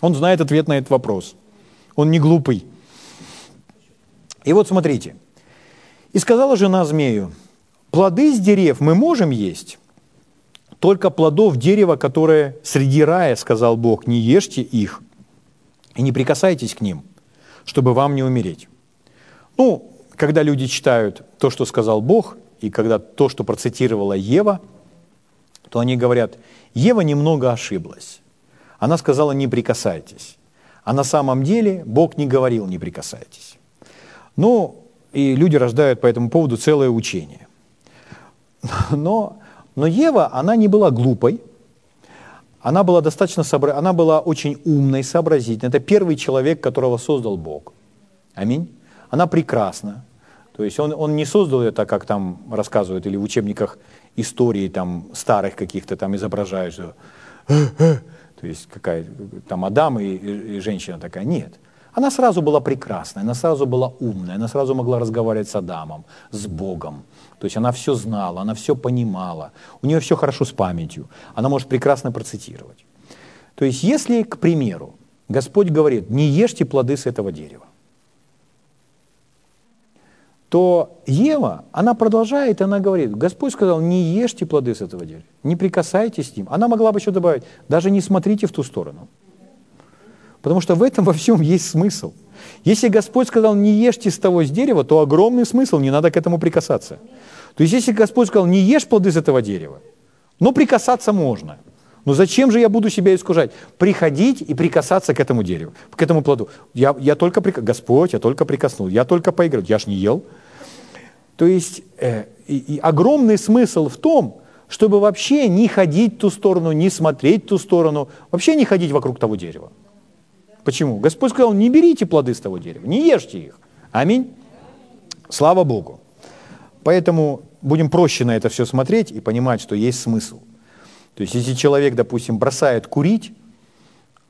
Он знает ответ на этот вопрос. Он не глупый. И вот смотрите. «И сказала жена змею: плоды с дерев мы можем есть, только плодов дерева, которое среди рая, сказал Бог, не ешьте их и не прикасайтесь к ним, чтобы вам не умереть». Ну, когда люди читают то, что сказал Бог, и когда то, что процитировала Ева, то они говорят: Ева немного ошиблась. Она сказала: не прикасайтесь. А на самом деле Бог не говорил: не прикасайтесь. Ну, и люди рождают по этому поводу целое учение. Но Ева, она не была глупой. Она была очень умной, сообразительной. Это первый человек, которого создал Бог. Аминь. Она прекрасна. То есть он не создал ее так, как там рассказывают, или в учебниках истории там, старых каких-то там изображают, что то есть какая там Адам и женщина такая. Нет. Она сразу была прекрасная, она сразу была умная, она сразу могла разговаривать с Адамом, с Богом. То есть она все знала, она все понимала, у нее все хорошо с памятью, она может прекрасно процитировать. То есть если, к примеру, Господь говорит: не ешьте плоды с этого дерева, то Ева, она продолжает, она говорит: Господь сказал, не ешьте плоды с этого дерева, не прикасайтесь к ним. Она могла бы еще добавить: даже не смотрите в ту сторону. Потому что в этом во всем есть смысл. Если Господь сказал: не ешьте с того с дерева, то огромный смысл, не надо к этому прикасаться. То есть если Господь сказал: не ешь плоды с этого дерева, но прикасаться можно. Но зачем же я буду себя искушать? Приходить и прикасаться к этому дереву, к этому плоду. Господь, я только прикоснул, я только поиграл, я ж не ел. То есть огромный смысл в том, чтобы вообще не ходить в ту сторону, не смотреть в ту сторону, вообще не ходить вокруг того дерева. Почему? Господь сказал: не берите плоды с того дерева, не ешьте их. Аминь. Слава Богу. Поэтому будем проще на это все смотреть и понимать, что есть смысл. То есть если человек, допустим, бросает курить,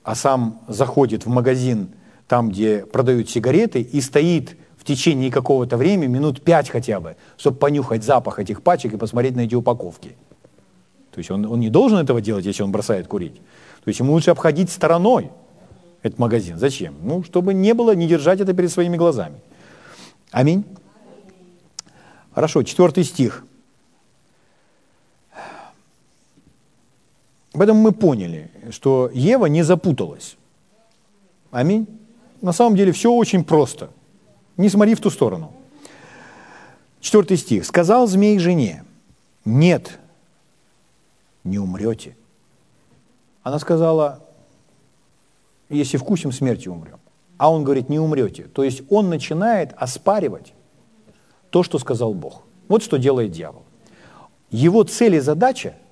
а сам заходит в магазин, там, где продают сигареты, и стоит в течение какого-то времени, минут 5 хотя бы, чтобы понюхать запах этих пачек и посмотреть на эти упаковки. То есть он не должен этого делать, если он бросает курить. То есть ему лучше обходить стороной этот магазин. Зачем? Ну, чтобы не держать это перед своими глазами. Аминь. Хорошо, 4 стих. Поэтому мы поняли, что Ева не запуталась. Аминь. На самом деле все очень просто. Не смотри в ту сторону. 4 стих. «Сказал змей жене: нет, не умрете». Она сказала: если вкусим смерти, умрем. А он говорит: не умрете. То есть он начинает оспаривать то, что сказал Бог. Вот что делает дьявол. Его цель и задача –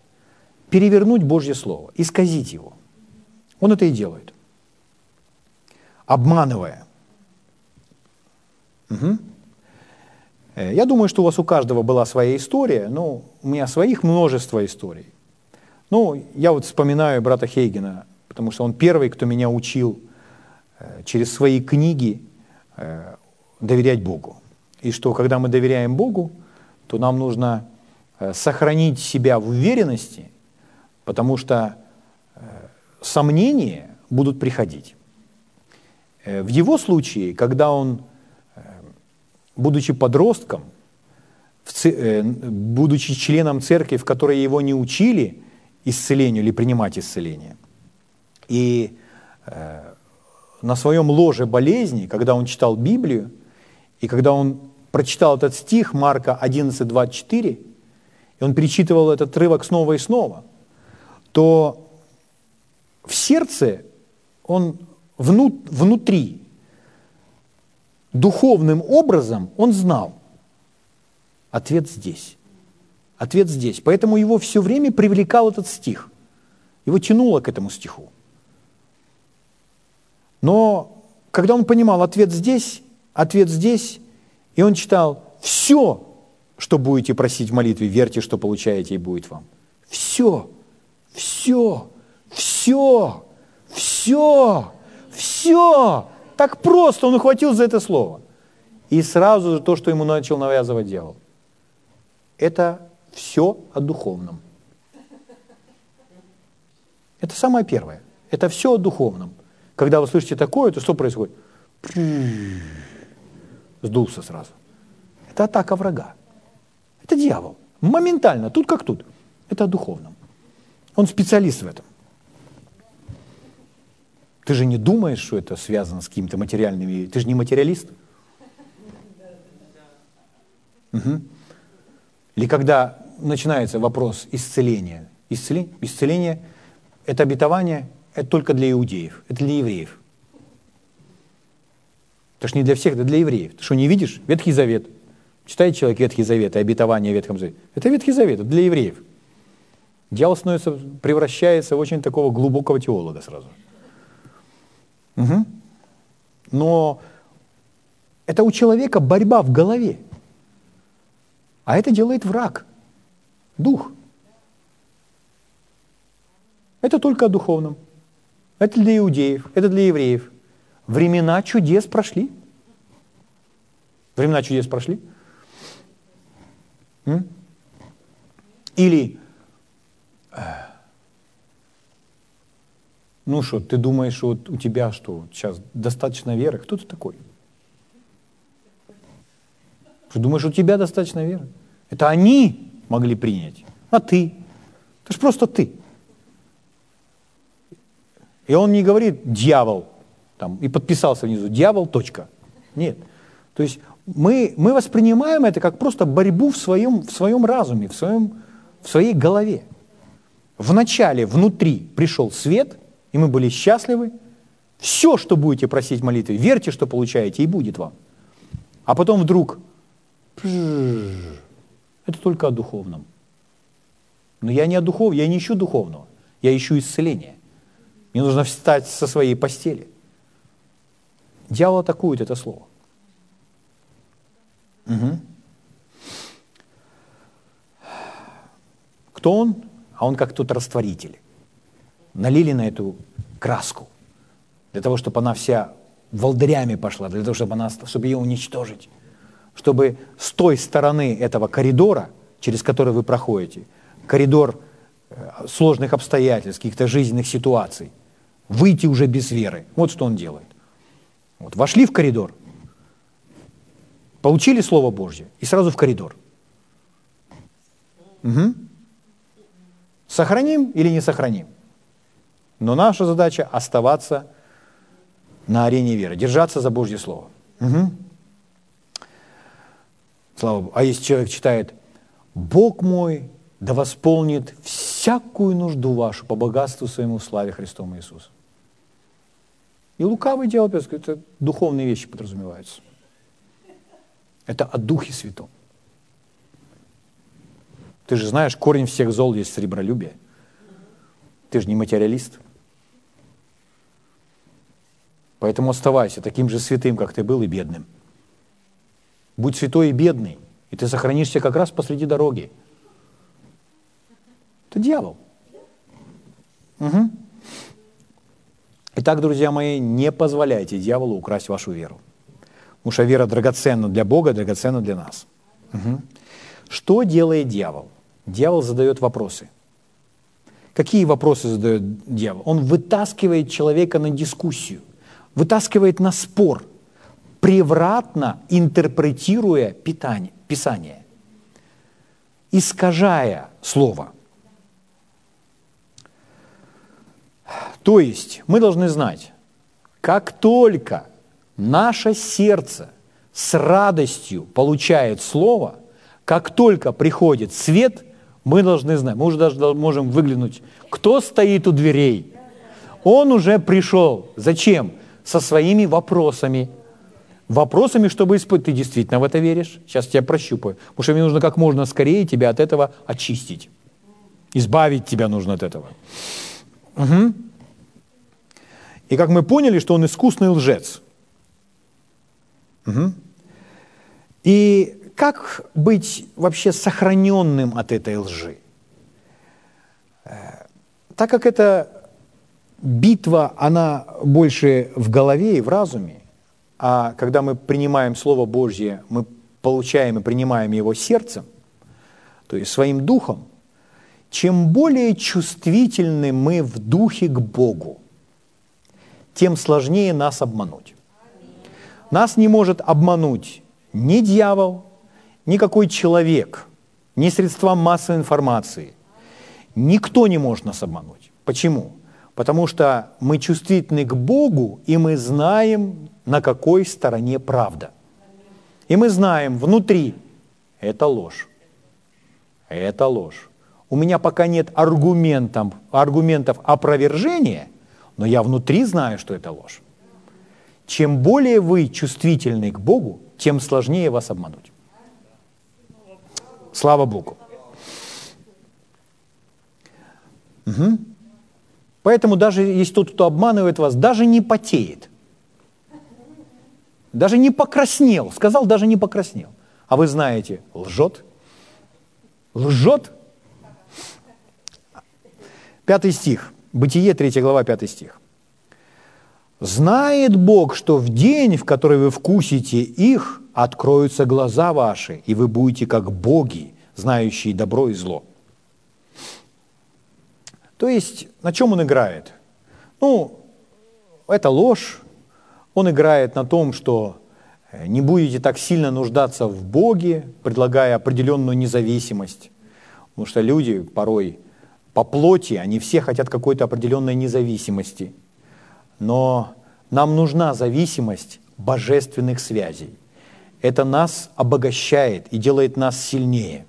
перевернуть Божье Слово, исказить его. Он это и делает, обманывая. Угу. Я думаю, что у вас у каждого была своя история, но у меня своих множество историй. Ну, я вот вспоминаю брата Хейгена, потому что он первый, кто меня учил через свои книги доверять Богу. И что, когда мы доверяем Богу, то нам нужно сохранить себя в уверенности, потому что сомнения будут приходить. В его случае, когда он, будучи подростком, будучи членом церкви, в которой его не учили исцелению или принимать исцеление, и на своем ложе болезни, когда он читал Библию, и когда он прочитал этот стих Марка 11:24, и он перечитывал этот отрывок снова и снова, то в сердце он внутри, духовным образом он знал: ответ здесь, ответ здесь. Поэтому его все время привлекал этот стих. Его тянуло к этому стиху. Но когда он понимал, ответ здесь, и он читал: «Все, что будете просить в молитве, верьте, что получаете, и будет вам». Все, все, все, все, все. Так просто он ухватил за это слово. И сразу же то, что ему начал навязывать дьявол. Это все о духовном. Это самое первое. Это все о духовном. Когда вы слышите такое, то что происходит? Сдулся сразу. Это атака врага. Это дьявол. Моментально, тут как тут. Это о духовном. Он специалист в этом. Ты же не думаешь, что это связано с какими-то материальными... Ты же не материалист. Угу. Или когда начинается вопрос исцеления. Исцеление – это обетование, это только для иудеев, это для евреев. Это ж не для всех, это для евреев. Ты что, не видишь? Ветхий Завет. Читает человек Ветхий Завет и обетование в Ветхом Завете. Это Ветхий Завет, это для евреев. Дьявол становится, превращается в очень такого глубокого теолога сразу. Угу. Но это у человека борьба в голове. А это делает враг, дух. Это только о духовном. Это для иудеев, это для евреев. Времена чудес прошли. Времена чудес прошли. Или, ну что, ты думаешь, вот у тебя что, сейчас достаточно веры? Кто ты такой? Ты думаешь, у тебя достаточно веры? Это они могли принять, а ты? Это же просто ты. И он не говорит «дьявол», там, и подписался внизу «дьявол, точка». Нет. То есть мы воспринимаем это как просто борьбу в своем разуме, в своей голове. Вначале внутри пришел свет, и мы были счастливы. Все, что будете просить в молитве, верьте, что получаете, и будет вам. А потом вдруг... Это только о духовном. Но я не о духовном, я не ищу духовного. Я ищу исцеления. Мне нужно встать со своей постели. Дьявол атакует это слово. Угу. Кто он? А он как тот растворитель. Налили на эту краску. Для того, чтобы она вся волдырями пошла. Для того, чтобы ее уничтожить. Чтобы с той стороны этого коридора, через который вы проходите, коридор сложных обстоятельств, каких-то жизненных ситуаций, выйти уже без веры. Вот что он делает. Вот, вошли в коридор, получили Слово Божье и сразу в коридор. Угу. Сохраним или не сохраним? Но наша задача – оставаться на арене веры, держаться за Божье Слово. Угу. Слава Богу. А если человек читает: «Бог мой да восполнит всякую нужду вашу по богатству своему в славе Христом Иисусом». И лукавый дьявол, это духовные вещи подразумеваются. Это о Духе Святом. Ты же знаешь, корень всех зол есть сребролюбие. Ты же не материалист. Поэтому оставайся таким же святым, как ты был, и бедным. Будь святой и бедный, и ты сохранишься как раз посреди дороги. Это дьявол. Угу. Итак, друзья мои, не позволяйте дьяволу украсть вашу веру. Потому что вера драгоценна для Бога, драгоценна для нас. Угу. Что делает дьявол? Дьявол задает вопросы. Какие вопросы задает дьявол? Он вытаскивает человека на дискуссию, вытаскивает на спор, превратно интерпретируя Писание, искажая Слово. То есть мы должны знать, как только наше сердце с радостью получает Слово, как только приходит свет, мы должны знать, мы уже даже можем выглянуть, кто стоит у дверей. Он уже пришел. Зачем? Со своими вопросами. Вопросами, чтобы испытать, ты действительно в это веришь? Сейчас тебя прощупаю. Потому что мне нужно как можно скорее тебя от этого очистить. Избавить тебя нужно от этого. Угу. И как мы поняли, что он искусный лжец. Угу. И как быть вообще сохраненным от этой лжи? Так как эта битва, она больше в голове и в разуме, а когда мы принимаем Слово Божье, мы получаем и принимаем его сердцем, то есть своим духом, чем более чувствительны мы в духе к Богу, тем сложнее нас обмануть. Нас не может обмануть ни дьявол, никакой человек, ни средства массовой информации. Никто не может нас обмануть. Почему? Потому что мы чувствительны к Богу, и мы знаем, на какой стороне правда. И мы знаем внутри, это ложь. Это ложь. У меня пока нет аргументов опровержения, но я внутри знаю, что это ложь. Чем более вы чувствительны к Богу, тем сложнее вас обмануть. Слава Богу. Угу. Поэтому даже если тот, кто обманывает вас, даже не потеет, даже не покраснел, сказал, даже не покраснел. А вы знаете, лжет, лжет. 5 стих, Бытие, 3 глава, 5 стих. «Знает Бог, что в день, в который вы вкусите их, откроются глаза ваши, и вы будете как боги, знающие добро и зло». То есть, на чем он играет? Ну, это ложь. Он играет на том, что не будете так сильно нуждаться в Боге, предлагая определенную независимость. Потому что люди порой по плоти, они все хотят какой-то определенной независимости. Но нам нужна зависимость божественных связей. Это нас обогащает и делает нас сильнее.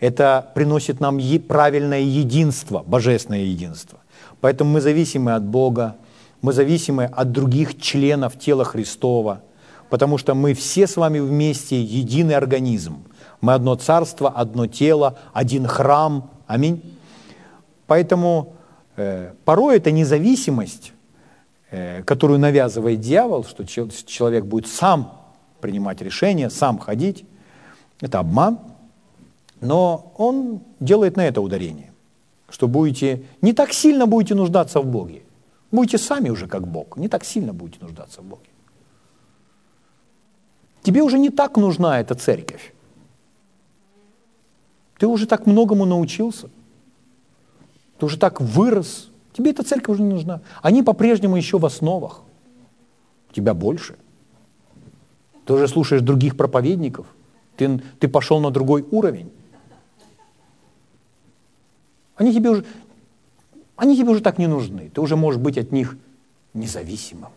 Это приносит нам правильное единство, божественное единство. Поэтому мы зависимы от Бога, мы зависимы от других членов тела Христова, потому что мы все с вами вместе единый организм. Мы одно царство, одно тело, один храм. Аминь. Поэтому порой это независимость, которую навязывает дьявол, что человек будет сам принимать решения, сам ходить. Это обман. Но он делает на это ударение, что будете не так сильно будете нуждаться в Боге. Будете сами уже как Бог, не так сильно будете нуждаться в Боге. Тебе уже не так нужна эта церковь. Ты уже так многому научился, ты уже так вырос, тебе эта церковь уже не нужна. Они по-прежнему еще в основах, у тебя больше. Ты уже слушаешь других проповедников, ты пошел на другой уровень. Они тебе уже так не нужны. Ты уже можешь быть от них независимым.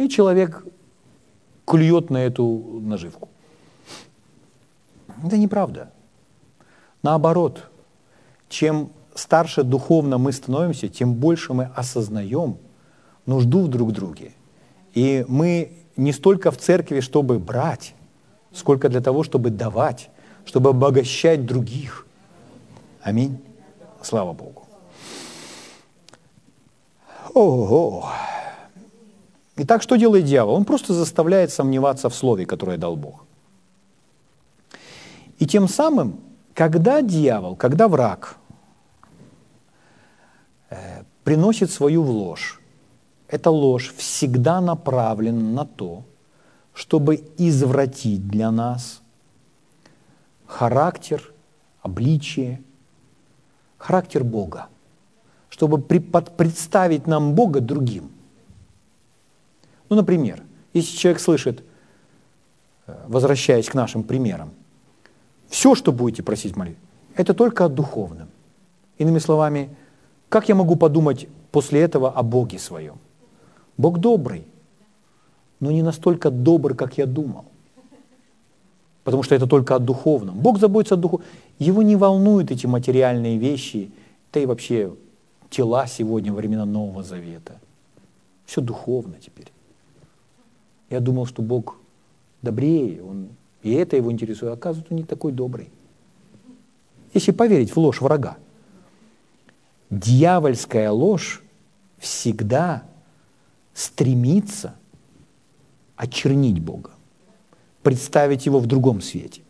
И человек клюет на эту наживку. Это неправда. Наоборот, чем старше духовно мы становимся, тем больше мы осознаем нужду друг в друге. И мы не столько в церкви, чтобы брать, сколько для того, чтобы давать, чтобы обогащать других. Аминь. Слава Богу. Ого. Итак, что делает дьявол? Он просто заставляет сомневаться в слове, которое дал Бог. И тем самым, когда враг приносит свою ложь, эта ложь всегда направлена на то, чтобы извратить для нас характер, обличие, характер Бога, чтобы представить нам Бога другим. Ну, например, если человек слышит, возвращаясь к нашим примерам, все, что будете просить в молитве, это только о духовном. Иными словами, как я могу подумать после этого о Боге своем? Бог добрый, но не настолько добр, как я думал. Потому что это только о духовном. Бог заботится о духовном. Его не волнуют эти материальные вещи, да и вообще тела сегодня, во времена Нового Завета. Все духовно теперь. Я думал, что Бог добрее, и это его интересует. Оказывается, он не такой добрый. если поверить в ложь врага. Дьявольская ложь всегда стремится очернить Бога, представить Его в другом свете,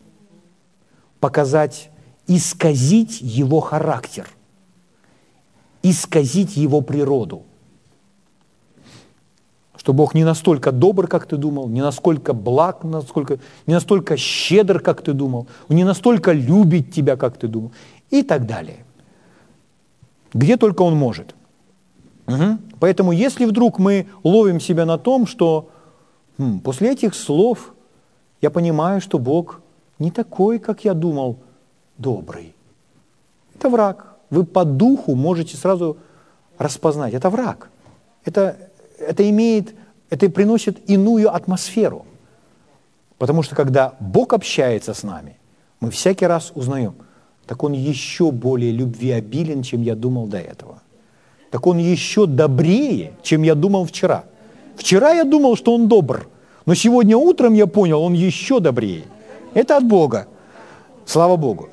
показать, исказить Его характер, исказить Его природу, что Бог не настолько добр, как ты думал, не настолько благ, не настолько щедр, как ты думал, не настолько любит тебя, как ты думал, и так далее. Где только он может. Угу. Поэтому если вдруг мы ловим себя на том, что после этих слов я понимаю, что Бог не такой, как я думал, добрый. Это враг. Вы по духу можете сразу распознать. Это враг. Это приносит иную атмосферу. Потому что когда Бог общается с нами, мы всякий раз узнаем, так Он еще более любвеобилен, чем я думал до этого. Так Он еще добрее, чем я думал вчера. Вчера я думал, что Он добр, но сегодня утром я понял, Он еще добрее. Это от Бога. Слава Богу.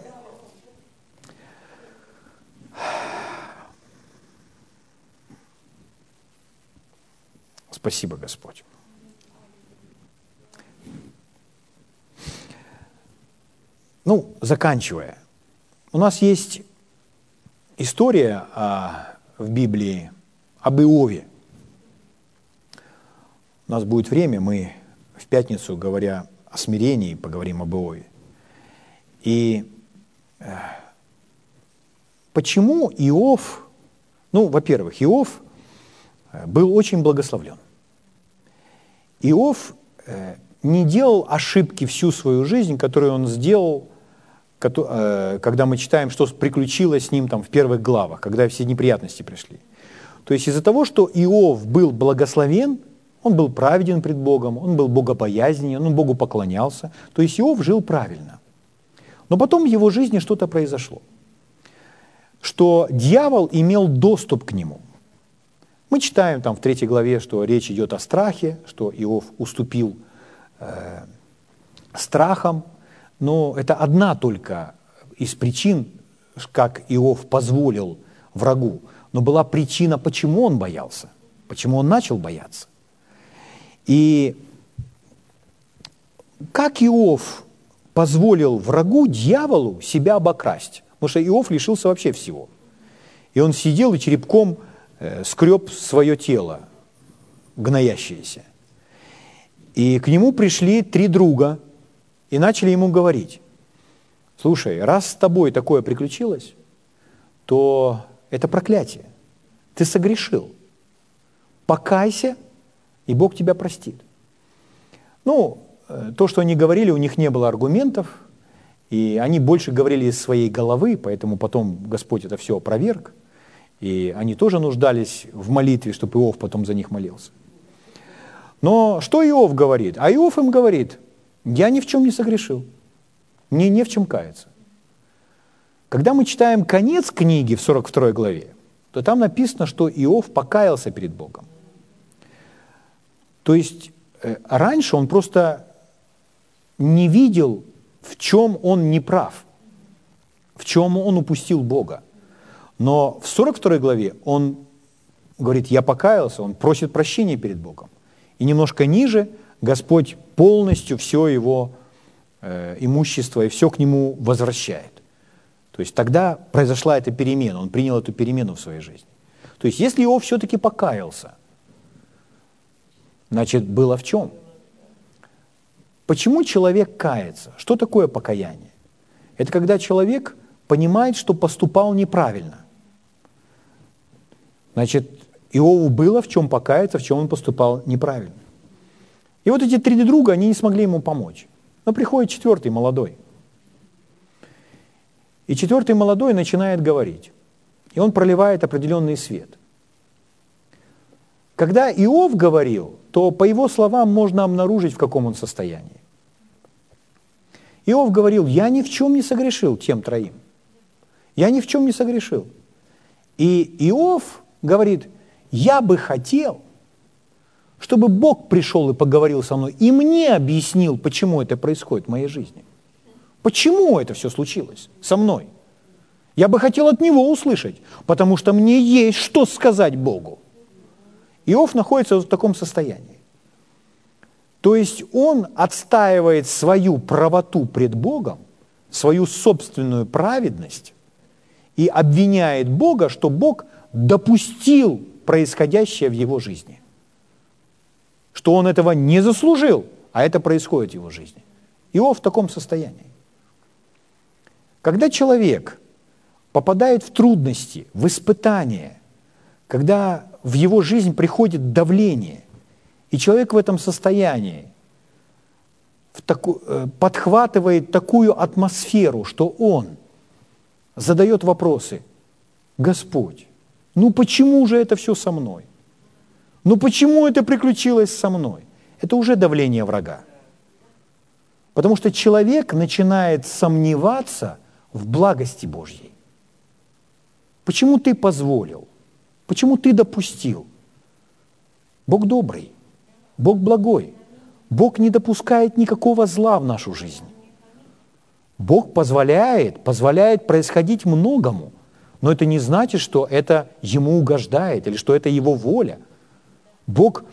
Спасибо, Господь. Заканчивая. У нас есть история в Библии об Иове. У нас будет время, мы в пятницу, говоря о смирении, поговорим об Иове. И почему Иов, во-первых, Иов был очень благословлен. Иов не делал ошибки всю свою жизнь, которую он сделал, когда мы читаем, что приключилось с ним там в первых главах, когда все неприятности пришли. То есть из-за того, что Иов был благословен, он был праведен пред Богом, он был богобоязненен, он Богу поклонялся, то есть Иов жил правильно. Но потом в его жизни что-то произошло, что дьявол имел доступ к нему. Мы читаем там в 3 главе, что речь идет о страхе, что Иов уступил страхам, но это одна только из причин, как Иов позволил врагу, но была причина, почему он боялся, почему он начал бояться. И как Иов позволил врагу, дьяволу, себя обокрасть, потому что Иов лишился вообще всего. И он сидел и черепком скреб свое тело, гноящееся. И к нему пришли 3 друга и начали ему говорить: слушай, раз с тобой такое приключилось, то это проклятие, ты согрешил, покайся, и Бог тебя простит. То, что они говорили, у них не было аргументов, и они больше говорили из своей головы, поэтому потом Господь это все опроверг. И они тоже нуждались в молитве, чтобы Иов потом за них молился. Но что Иов говорит? А Иов им говорит: я ни в чем не согрешил, мне не в чем каяться. Когда мы читаем конец книги в 42 главе, то там написано, что Иов покаялся перед Богом. То есть раньше он просто не видел, в чем он неправ, в чем он упустил Бога. Но в 42 главе он говорит: я покаялся, он просит прощения перед Богом. И немножко ниже Господь полностью все его имущество и все к нему возвращает. То есть тогда произошла эта перемена, он принял эту перемену в своей жизни. То есть если Иов все-таки покаялся, значит, было в чем? Почему человек кается? Что такое покаяние? Это когда человек понимает, что поступал неправильно. Значит, Иову было в чем покаяться, в чем он поступал неправильно. И вот эти 3 друга, они не смогли ему помочь. Но приходит 4-й молодой. И 4-й молодой начинает говорить. И он проливает определенный свет. Когда Иов говорил, то по его словам можно обнаружить, в каком он состоянии. Иов говорил: я ни в чем не согрешил тем 3. Я ни в чем не согрешил. И Иов говорит: я бы хотел, чтобы Бог пришел и поговорил со мной, и мне объяснил, почему это происходит в моей жизни. Почему это все случилось со мной? Я бы хотел от него услышать, потому что мне есть что сказать Богу. Иов находится в таком состоянии. То есть он отстаивает свою правоту пред Богом, свою собственную праведность и обвиняет Бога, что Бог допустил происходящее в его жизни. Что он этого не заслужил, а это происходит в его жизни. Иов в таком состоянии. Когда человек попадает в трудности, в испытания, когда в его жизнь приходит давление, и человек в этом состоянии подхватывает такую атмосферу, что он задает вопросы: «Господь, ну почему же это все со мной? Ну почему это приключилось со мной?» Это уже давление врага. Потому что человек начинает сомневаться в благости Божьей. Почему ты позволил? Почему ты допустил? Бог добрый, Бог благой. Бог не допускает никакого зла в нашу жизнь. Бог позволяет происходить многому, но это не значит, что это Ему угождает или что это Его воля. Бог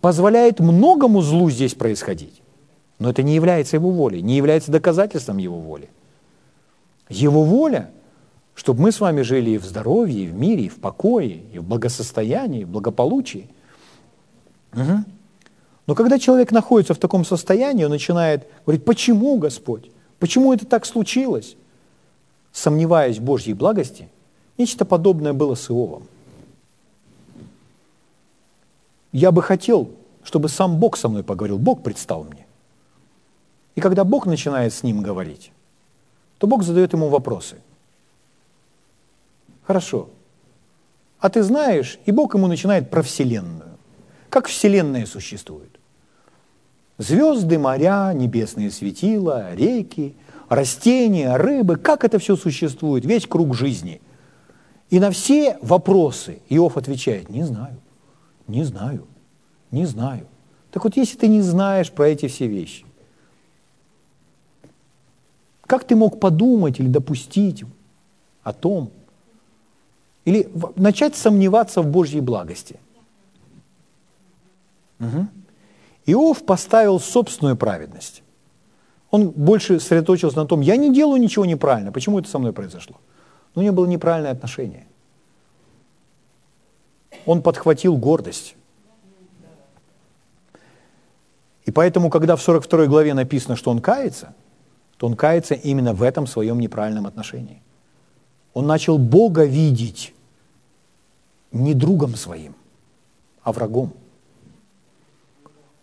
позволяет многому злу здесь происходить, но это не является Его волей, не является доказательством Его воли. Его воля, чтобы мы с вами жили и в здоровье, и в мире, и в покое, и в благосостоянии, и в благополучии. Угу. Но когда человек находится в таком состоянии, он начинает говорить: «Почему, Господь? Почему это так случилось?» Сомневаясь в Божьей благости, нечто подобное было с Иовом. Я бы хотел, чтобы сам Бог со мной поговорил, Бог предстал мне. И когда Бог начинает с ним говорить, то Бог задает ему вопросы. Хорошо, а ты знаешь, и Бог ему начинает про Вселенную. Как Вселенная существует? Звезды, моря, небесные светила, реки, растения, рыбы. Как это все существует? Весь круг жизни. И на все вопросы Иов отвечает: «Не знаю, не знаю, не знаю». Так вот, если ты не знаешь про эти все вещи, как ты мог подумать или допустить о том, или начать сомневаться в Божьей благости? Угу. Иов поставил собственную праведность. Он больше сосредоточился на том: я не делаю ничего неправильно, почему это со мной произошло? Но у него было неправильное отношение. Он подхватил гордость. И поэтому, когда в 42 главе написано, что он кается, то он кается именно в этом своем неправильном отношении. Он начал Бога видеть не другом своим, а врагом.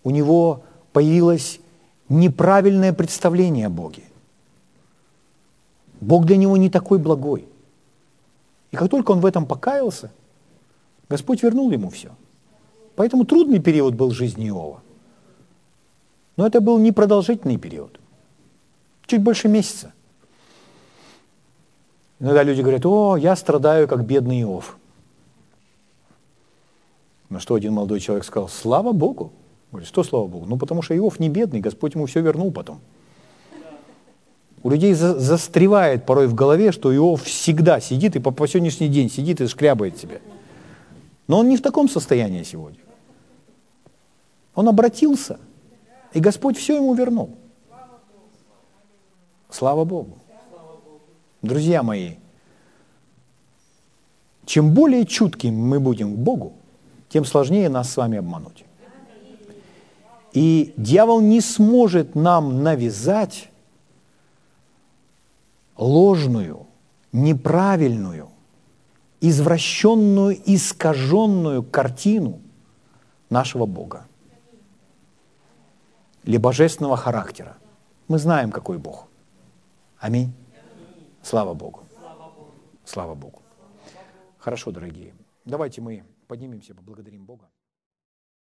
У него появилось неправильное представление о Боге. Бог для него не такой благой. И как только он в этом покаялся, Господь вернул ему все. Поэтому трудный период был в жизни Иова. Но это был не продолжительный период. Чуть больше месяца. Иногда люди говорят: «О, я страдаю, как бедный Иов». На что один молодой человек сказал: «Слава Богу». Говорит: «Что слава Богу?» Ну, потому что Иов не бедный, Господь ему все вернул потом. У людей застревает порой в голове, что Иов всегда сидит и по сегодняшний день сидит и шкрябает себя. Но он не в таком состоянии сегодня. Он обратился, и Господь все ему вернул. Слава Богу. Друзья мои, чем более чутким мы будем к Богу, тем сложнее нас с вами обмануть. И дьявол не сможет нам навязать ложную, неправильную, извращенную, искаженную картину нашего Бога или божественного характера. Мы знаем, какой Бог. Аминь. Слава Богу. Слава Богу. Хорошо, дорогие, давайте мы поднимемся, поблагодарим Бога.